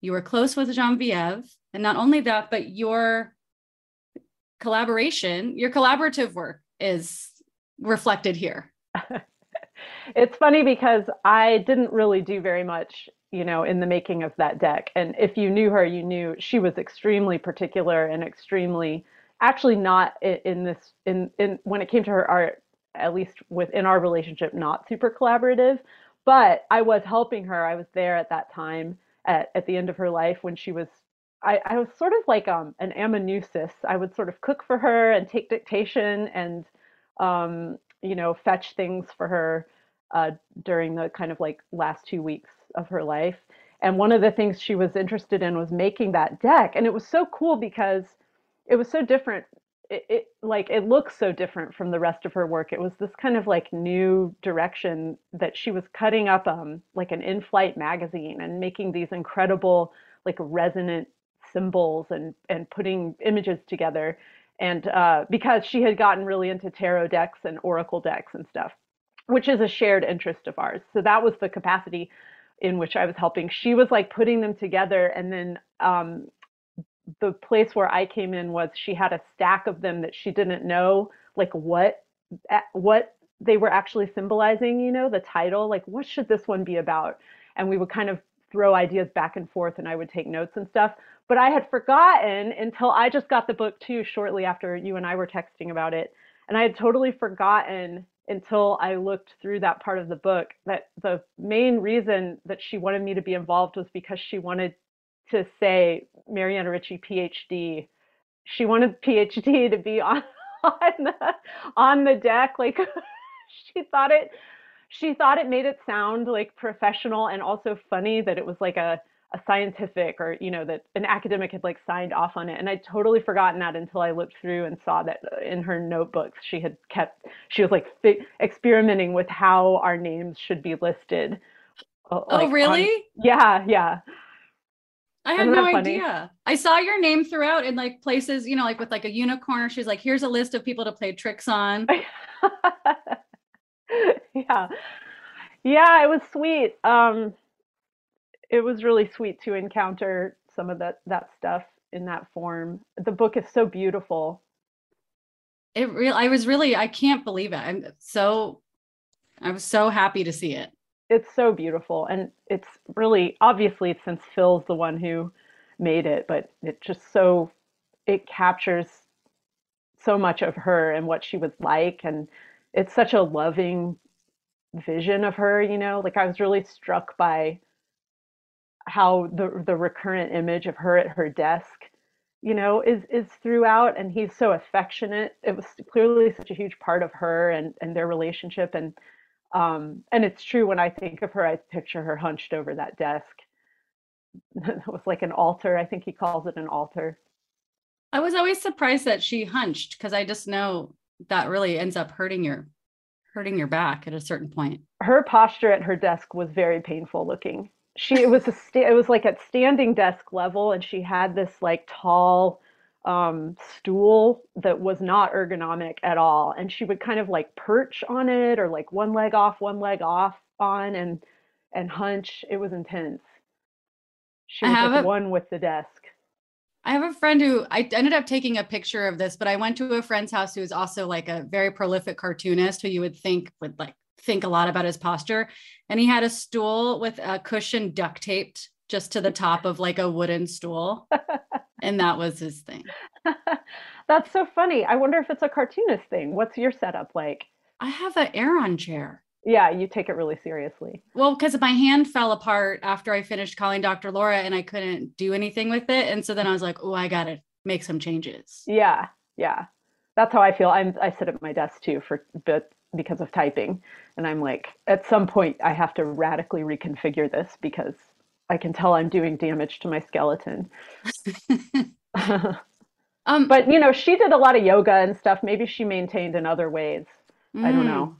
you were close with Geneviève. And not only that, but your collaboration, your collaborative work is reflected here. It's funny because I didn't really do very much, you know, in the making of that deck. And if you knew her, you knew she was extremely particular and extremely Actually, not in this, in, in when it came to her art, at least within our relationship, not super collaborative, but I was helping her. I was there at that time at, at the end of her life when she was, I, I was sort of like um, an amanuensis. I would sort of cook for her and take dictation and, um, you know, fetch things for her uh, during the kind of like last two weeks of her life. And one of the things she was interested in was making that deck. And it was so cool because it was so different. It, it like it looks so different from the rest of her work. It was this kind of like new direction that she was cutting up, um, like an in-flight magazine, and making these incredible like resonant symbols and and putting images together. And uh, because she had gotten really into tarot decks and oracle decks and stuff, which is a shared interest of ours. So that was the capacity in which I was helping. She was like putting them together, and then. Um, The place where I came in was she had a stack of them that she didn't know, like what what they were actually symbolizing, you know, the title, like what should this one be about? And we would kind of throw ideas back and forth, and I would take notes and stuff. But I had forgotten until I just got the book too shortly after you and I were texting about it. And I had totally forgotten until I looked through that part of the book that the main reason that she wanted me to be involved was because she wanted to say Mariana Ritchie, PhD. She wanted PhD to be on on the, on the deck. Like she thought it, she thought it made it sound like professional and also funny that it was like a, a scientific, or, you know, that an academic had like signed off on it. And I'd totally forgotten that until I looked through and saw that in her notebooks, she had kept, she was like fi- experimenting with how our names should be listed. Oh, like, really? On, yeah. Yeah. I had no idea. I saw your name throughout in like places, you know, like with like a unicorn, or she's like, here's a list of people to play tricks on. yeah. Yeah, it was sweet. Um, it was really sweet to encounter some of that, that stuff in that form. The book is so beautiful. It real. I was really, I can't believe it. I'm so, I was so happy to see it. It's so beautiful. And it's really, obviously, since Phil's the one who made it, but it just so, it captures so much of her and what she was like. And it's such a loving vision of her, you know, like I was really struck by how the the recurrent image of her at her desk, you know, is is throughout. And he's so affectionate. It was clearly such a huge part of her and, and their relationship. And Um, and it's true, when I think of her, I picture her hunched over that desk. It was like an altar. I think he calls it an altar. I was always surprised that she hunched, because I just know that really ends up hurting your, hurting your back at a certain point. Her posture at her desk was very painful looking. She, it was a, sta- it was like at standing desk level, and she had this like tall um, stool that was not ergonomic at all. And she would kind of like perch on it, or like one leg off, one leg off on, and, and hunch. It was intense. She was like a, one with the desk. I have a friend who, I ended up taking a picture of this, but I went to a friend's house who is also like a very prolific cartoonist who you would think would like think a lot about his posture. And he had a stool with a cushion duct taped just to the top of like a wooden stool. And that was his thing. That's so funny. I wonder if it's a cartoonist thing. What's your setup like? I have an Aeron chair. Yeah, you take it really seriously. Well, because my hand fell apart after I finished calling Doctor Laura and I couldn't do anything with it. And so then I was like, oh, I got to make some changes. Yeah, yeah. That's how I feel. I'm, I sit at my desk too for but because of typing. And I'm like, at some point, I have to radically reconfigure this because I can tell I'm doing damage to my skeleton. um, but, you know, she did a lot of yoga and stuff. Maybe she maintained in other ways. Mm. I don't know.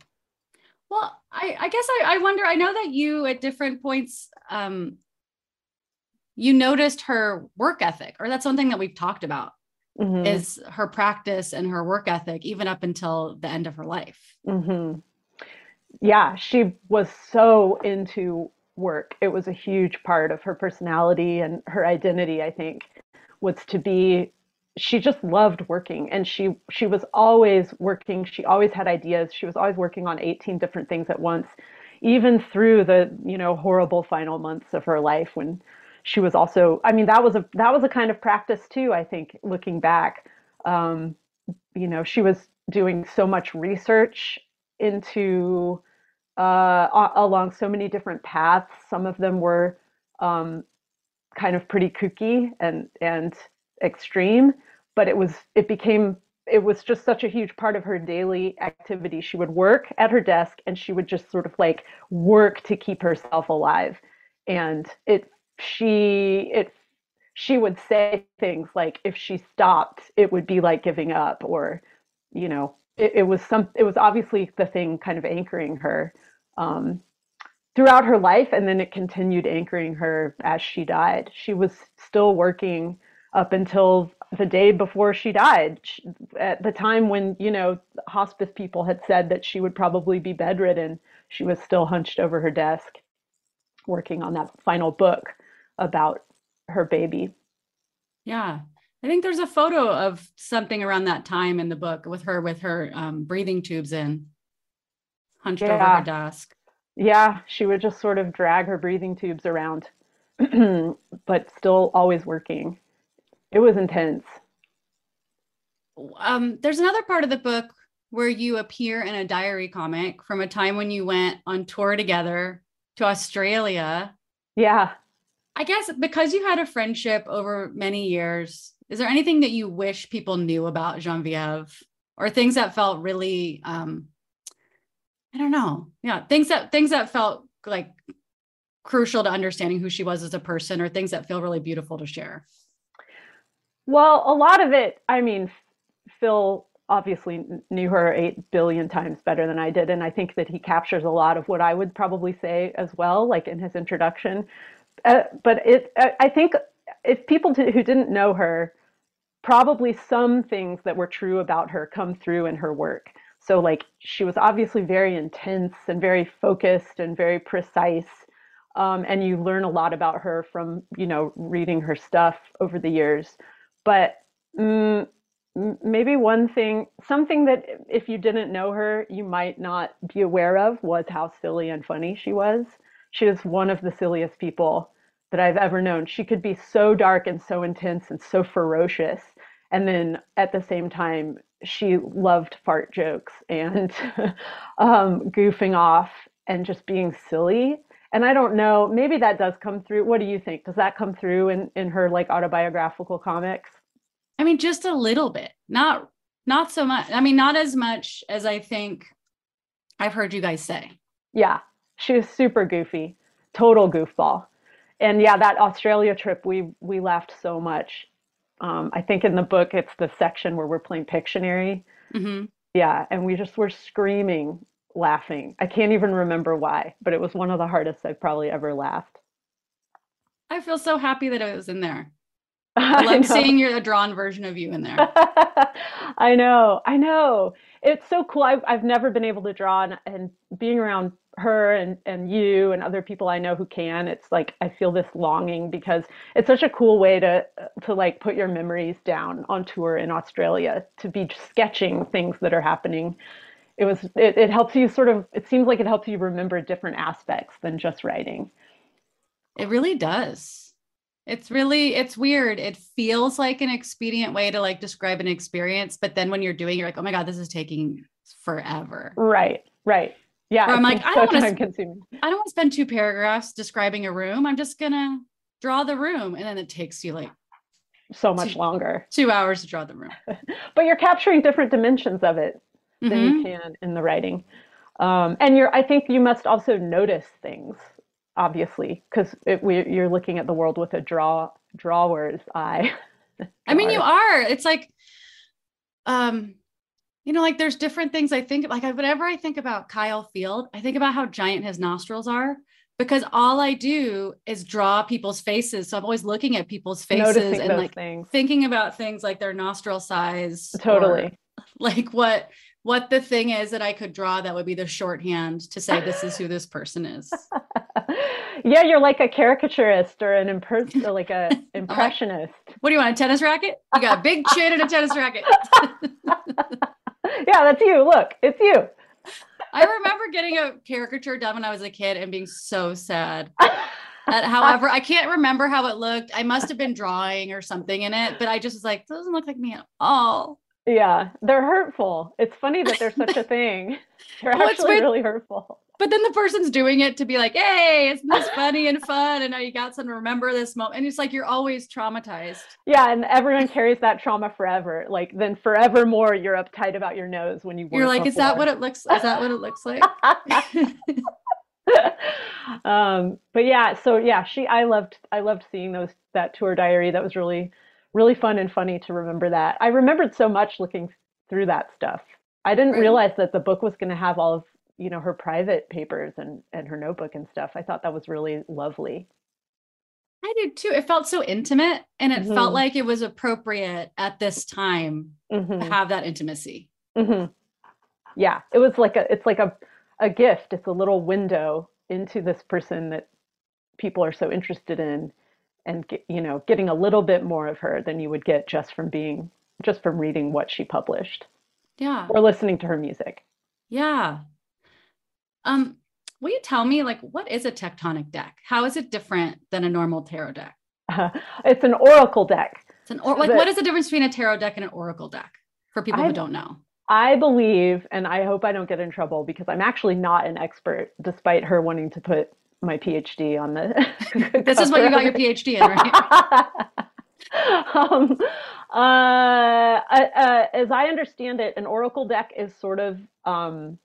Well, I, I guess I, I wonder, I know that you at different points, um, you noticed her work ethic, or that's something that we've talked about, mm-hmm. is her practice and her work ethic, even up until the end of her life. Mm-hmm. Yeah, she was so into work. It was a huge part of her personality and her identity, I think, was to be, she just loved working, and she, she was always working. She always had ideas. She was always working on eighteen different things at once, even through the, you know, horrible final months of her life when she was also, I mean, that was a, that was a kind of practice too, I think, looking back, um, you know, she was doing so much research into, uh, along so many different paths. Some of them were, um, kind of pretty kooky and, and, extreme, but it was, it became, it was just such a huge part of her daily activity. She would work at her desk and she would just sort of like work to keep herself alive. And it, she, it, she would say things like, if she stopped, it would be like giving up, or, you know, it, it was some, it was obviously the thing kind of anchoring her um, throughout her life. And then it continued anchoring her as she died. She was still working up until the day before she died, she, at the time when, you know, hospice people had said that she would probably be bedridden, she was still hunched over her desk working on that final book about her baby. Yeah. I think there's a photo of something around that time in the book with her, with her um, breathing tubes in, hunched yeah. over her desk. Yeah. She would just sort of drag her breathing tubes around, but still always working. It was intense. Um, there's another part of the book where you appear in a diary comic from a time when you went on tour together to Australia. Yeah. I guess because you had a friendship over many years, is there anything that you wish people knew about Geneviève, or things that felt really, um, I don't know. Yeah. Things that, things that felt like crucial to understanding who she was as a person, or things that feel really beautiful to share? Well, a lot of it, I mean, Phil obviously knew her eight billion times better than I did. And I think that he captures a lot of what I would probably say as well, like in his introduction. Uh, but it, I think if people did, who didn't know her, probably some things that were true about her come through in her work. So like, she was obviously very intense and very focused and very precise. Um, and you learn a lot about her from, you know, reading her stuff over the years. But mm, maybe one thing, something that if you didn't know her, you might not be aware of, was how silly and funny she was. She was one of the silliest people that I've ever known. She could be so dark and so intense and so ferocious. And then at the same time, she loved fart jokes and um, goofing off and just being silly. And I don't know, maybe that does come through. What do you think? Does that come through in, in her like autobiographical comics? I mean, just a little bit, not, not so much. I mean, not as much as I think I've heard you guys say. Yeah. She was super goofy, total goofball. And yeah, that Australia trip, we, we laughed so much. Um, I think in the book, it's the section where we're playing Pictionary. Mm-hmm. Yeah. And we just were screaming laughing. I can't even remember why, but it was one of the hardest I've probably ever laughed. I feel so happy that it was in there. I love seeing your, a drawn version of you in there. I know. I know. It's so cool. I've, I've never been able to draw, and, and being around her and, and you and other people I know who can, it's like, I feel this longing because it's such a cool way to, to like put your memories down on tour in Australia, to be sketching things that are happening. It was, it, it helps you sort of, it seems like it helps you remember different aspects than just writing. It really does. It's really, it's weird. It feels like an expedient way to like describe an experience, but then when you're doing it, you're like, oh my God, this is taking forever. Right, right. Yeah, I'm like, I don't want to I don't want to spend two paragraphs describing a room. I'm just going to draw the room. And then it takes you like so much two, longer, two hours to draw the room. But you're capturing different dimensions of it mm-hmm. than you can in the writing. Um, and you're, I think you must also notice things, obviously, because you're looking at the world with a draw drawer's eye. I mean, you are. It's like, um. You know, like there's different things I think, like whenever I think about Kyle Field, I think about how giant his nostrils are, because all I do is draw people's faces. So I'm always looking at people's faces Noticing and like things. Thinking about things like their nostril size. Totally. Like what, what the thing is that I could draw that would be the shorthand to say, this is who this person is. Yeah. You're like a caricaturist or an imper- or like a impressionist. What do you want? A tennis racket? You got a big chin and a tennis racket. Yeah, that's you. Look, it's you. I remember getting a caricature done when I was a kid and being so sad. At, however, I can't remember how it looked. I must have been drawing or something in it, but I just was like, "This doesn't look like me at all." Yeah, they're hurtful. It's funny that there's such a thing. They're well, actually weird, really hurtful. But then the person's doing it to be like, "Hey, isn't this funny and fun?" And now you got something to remember this moment. And it's like you're always traumatized. Yeah, and everyone carries that trauma forever. Like then forevermore, you're uptight about your nose when you. You're like, before. Is that what it looks? Is that what it looks like? um, but yeah, so yeah, she. I loved. I loved seeing those that tour diary. That was really. really fun and funny to remember that. I remembered so much looking through that stuff. I didn't right. realize that the book was going to have all of, you know, her private papers and, and her notebook and stuff. I thought that was really lovely. I did too. It felt so intimate and it mm-hmm. felt like it was appropriate at this time mm-hmm. to have that intimacy. Mm-hmm. Yeah. It was like a, it's like a, a gift. It's a little window into this person that people are so interested in. And, you know, getting a little bit more of her than you would get just from being, just from reading what she published. Yeah. Or listening to her music. Yeah. Um, will you tell me, like, what is a tectonic deck? How is it different than a normal tarot deck? Uh, it's an oracle deck. It's an or- like, but, what is the difference between a tarot deck and an oracle deck for people I, who don't know? I believe, and I hope I don't get in trouble because I'm actually not an expert, despite her wanting to put my PhD on the. This is what you got your PhD in, right? um, uh, uh, uh, as I understand it, an oracle deck is sort of um,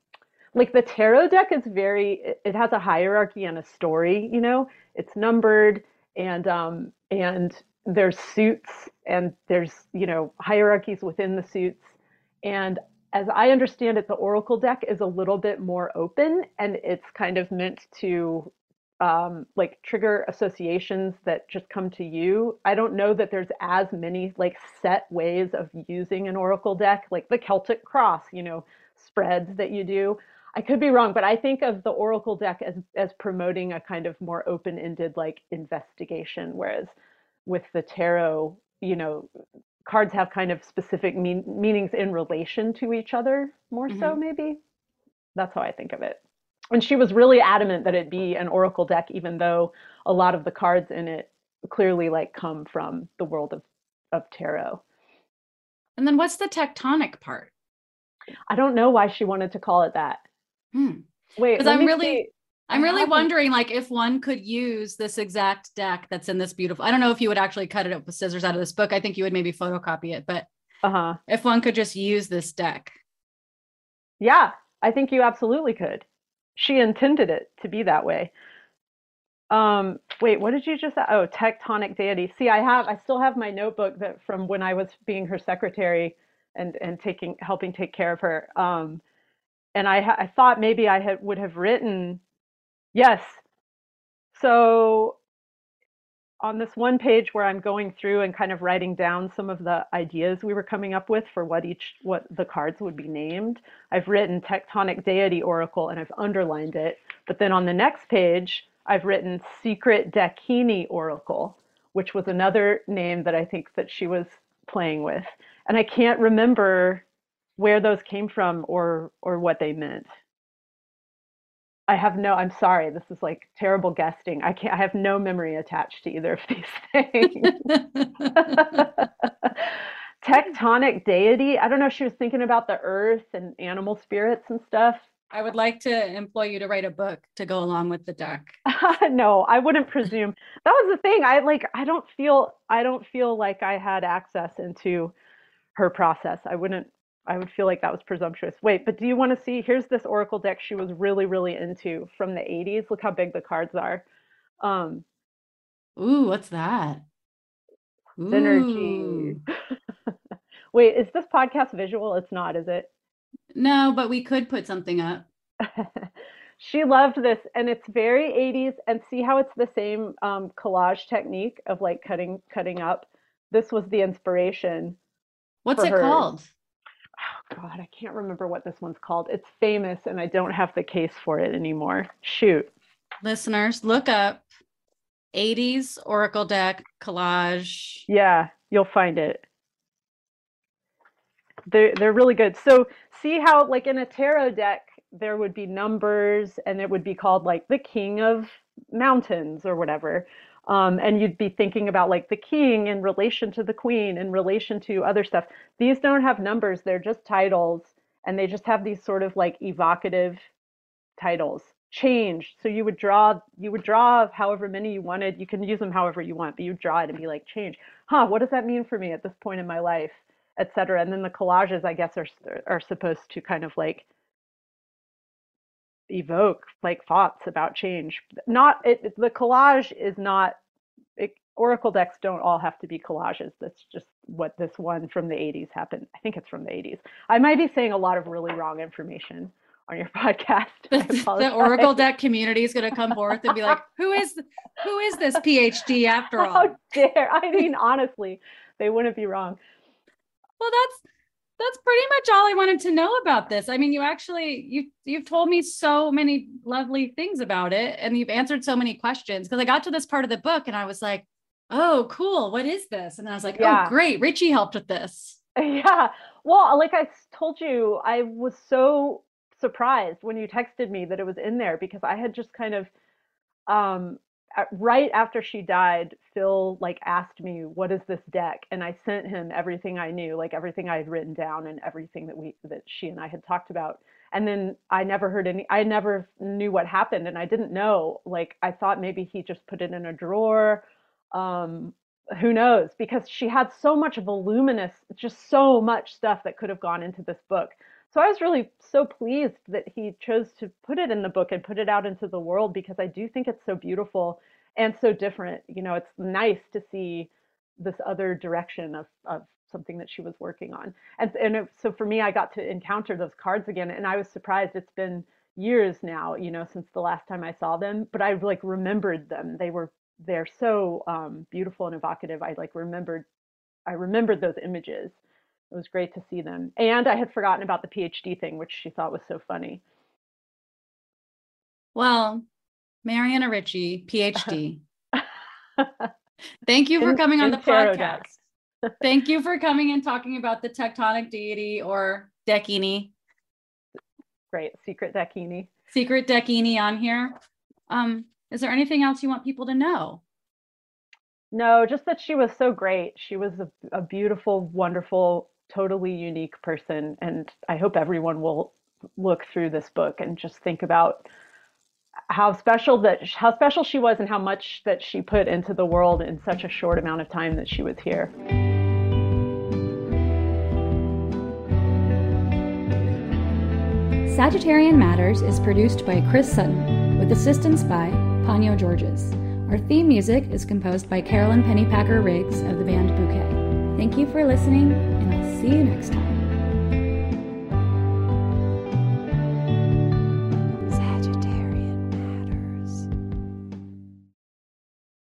like the tarot deck is very. It, it has a hierarchy and a story. You know, it's numbered and um, and there's suits and there's you know hierarchies within the suits. And as I understand it, the oracle deck is a little bit more open, and it's kind of meant to. Um, like trigger associations that just come to you. I don't know that there's as many like set ways of using an oracle deck, like the Celtic cross, you know, spreads that you do. I could be wrong, but I think of the oracle deck as, as promoting a kind of more open-ended like investigation. Whereas with the tarot, you know, cards have kind of specific mean- meanings in relation to each other more mm-hmm. so maybe. That's how I think of it. And she was really adamant that it be an oracle deck, even though a lot of the cards in it clearly like come from the world of, of tarot. And then what's the tectonic part? I don't know why she wanted to call it that. Hmm. Wait, because I'm really, see. I'm really happened? wondering, like, if one could use this exact deck that's in this beautiful. I don't know if you would actually cut it up with scissors out of this book. I think you would maybe photocopy it, but uh-huh. if one could just use this deck. Yeah, I think you absolutely could. She intended it to be that way. Um, wait, what did you just say? Oh, tectonic deity. See, I have, I still have my notebook that from when I was being her secretary and and taking, helping take care of her. Um, and I, I thought maybe I had would have written, yes. So on this one page where I'm going through and kind of writing down some of the ideas we were coming up with for what each, what the cards would be named, I've written Tectonic Deity Oracle and I've underlined it But then on the next page, I've written Secret Dakini Oracle, which was another name that I think that she was playing with. And I can't remember where those came from or or what they meant. I have no, I'm sorry, this is like terrible guesting. I can't, I have no memory attached to either of these things. Tectonic deity. I don't know if she was thinking about the earth and animal spirits and stuff. I would like to employ you to write a book to go along with the deck. No, I wouldn't presume. That was the thing. I like, I don't feel, I don't feel like I had access into her process. I wouldn't, I would feel like that was presumptuous. Wait, but do you want to see, here's this Oracle deck she was really, really into from the eighties. Look how big the cards are. Um, Ooh, what's that? Synergy. Wait, is this podcast visual? It's not, is it? No, but we could put something up. She loved this, and it's very eighties, and see how it's the same um, collage technique of like cutting, cutting up. This was the inspiration. What's it called? Oh God, I can't remember what this one's called. It's famous, and I don't have the case for it anymore. Shoot. Listeners, look up eighties Oracle deck collage. Yeah, you'll find it. They're, they're really good. So see how like in a tarot deck, there would be numbers and it would be called like the King of Mountains or whatever. Um, and you'd be thinking about like the king in relation to the queen in relation to other stuff. These don't have numbers. They're just titles. And they just have these sort of like evocative titles. Change. So you would draw, you would draw however many you wanted. You can use them however you want, but you draw it and be like, change. Huh, what does that mean for me at this point in my life? Et cetera. And then the collages, I guess, are are supposed to kind of like evoke like thoughts about change. Not it, the collage is not it, Oracle decks don't all have to be collages. That's just what this one from the eighties happened. I think it's from the eighties. I might be saying a lot of really wrong information on your podcast. The Oracle deck community is going to come forth and be like, who is who is this PhD after all? How dare! I mean, honestly, they wouldn't be wrong. Well, that's, that's pretty much all I wanted to know about this. I mean, you actually, you, you've told me so many lovely things about it, and you've answered so many questions, because I got to this part of the book and I was like, oh, cool. What is this? And I was like, yeah. Oh, great. Ritchie helped with this. Yeah. Well, like I told you, I was so surprised when you texted me that it was in there, because I had just kind of, um, right after she died, Phil like asked me, what is this deck? And I sent him everything I knew, like everything I had written down and everything that we, that she and I had talked about. And then I never heard any, I never knew what happened. And I didn't know, like, I thought maybe he just put it in a drawer. Um, who knows? Because she had so much voluminous, just so much stuff that could have gone into this book. So I was really so pleased that he chose to put it in the book and put it out into the world, because I do think it's so beautiful and so different. You know, it's nice to see this other direction of, of something that she was working on. And, and it, so for me, I got to encounter those cards again, and I was surprised. It's been years now, you know, since the last time I saw them, but I like remembered them. They were, they're so um, beautiful and evocative. I like remembered, I remembered those images. It was great to see them. And I had forgotten about the PhD thing, which she thought was so funny. Well, Mariana Ritchie, PhD. Thank you for in, coming on the podcast. Thank you for coming and talking about the Tectonic Deity or Dakini. Great. Secret Dakini. Secret Dakini on here. Um, is there anything else you want people to know? No, just that she was so great. She was a, a beautiful, wonderful, totally unique person. And I hope everyone will look through this book and just think about how special that how special she was and how much that she put into the world in such a short amount of time that she was here. Sagittarian Matters is produced by Chris Sutton with assistance by Ponyo Georges. Our theme music is composed by Carolyn Pennypacker Riggs of the band Bouquet. Thank you for listening, and I'll see you next time.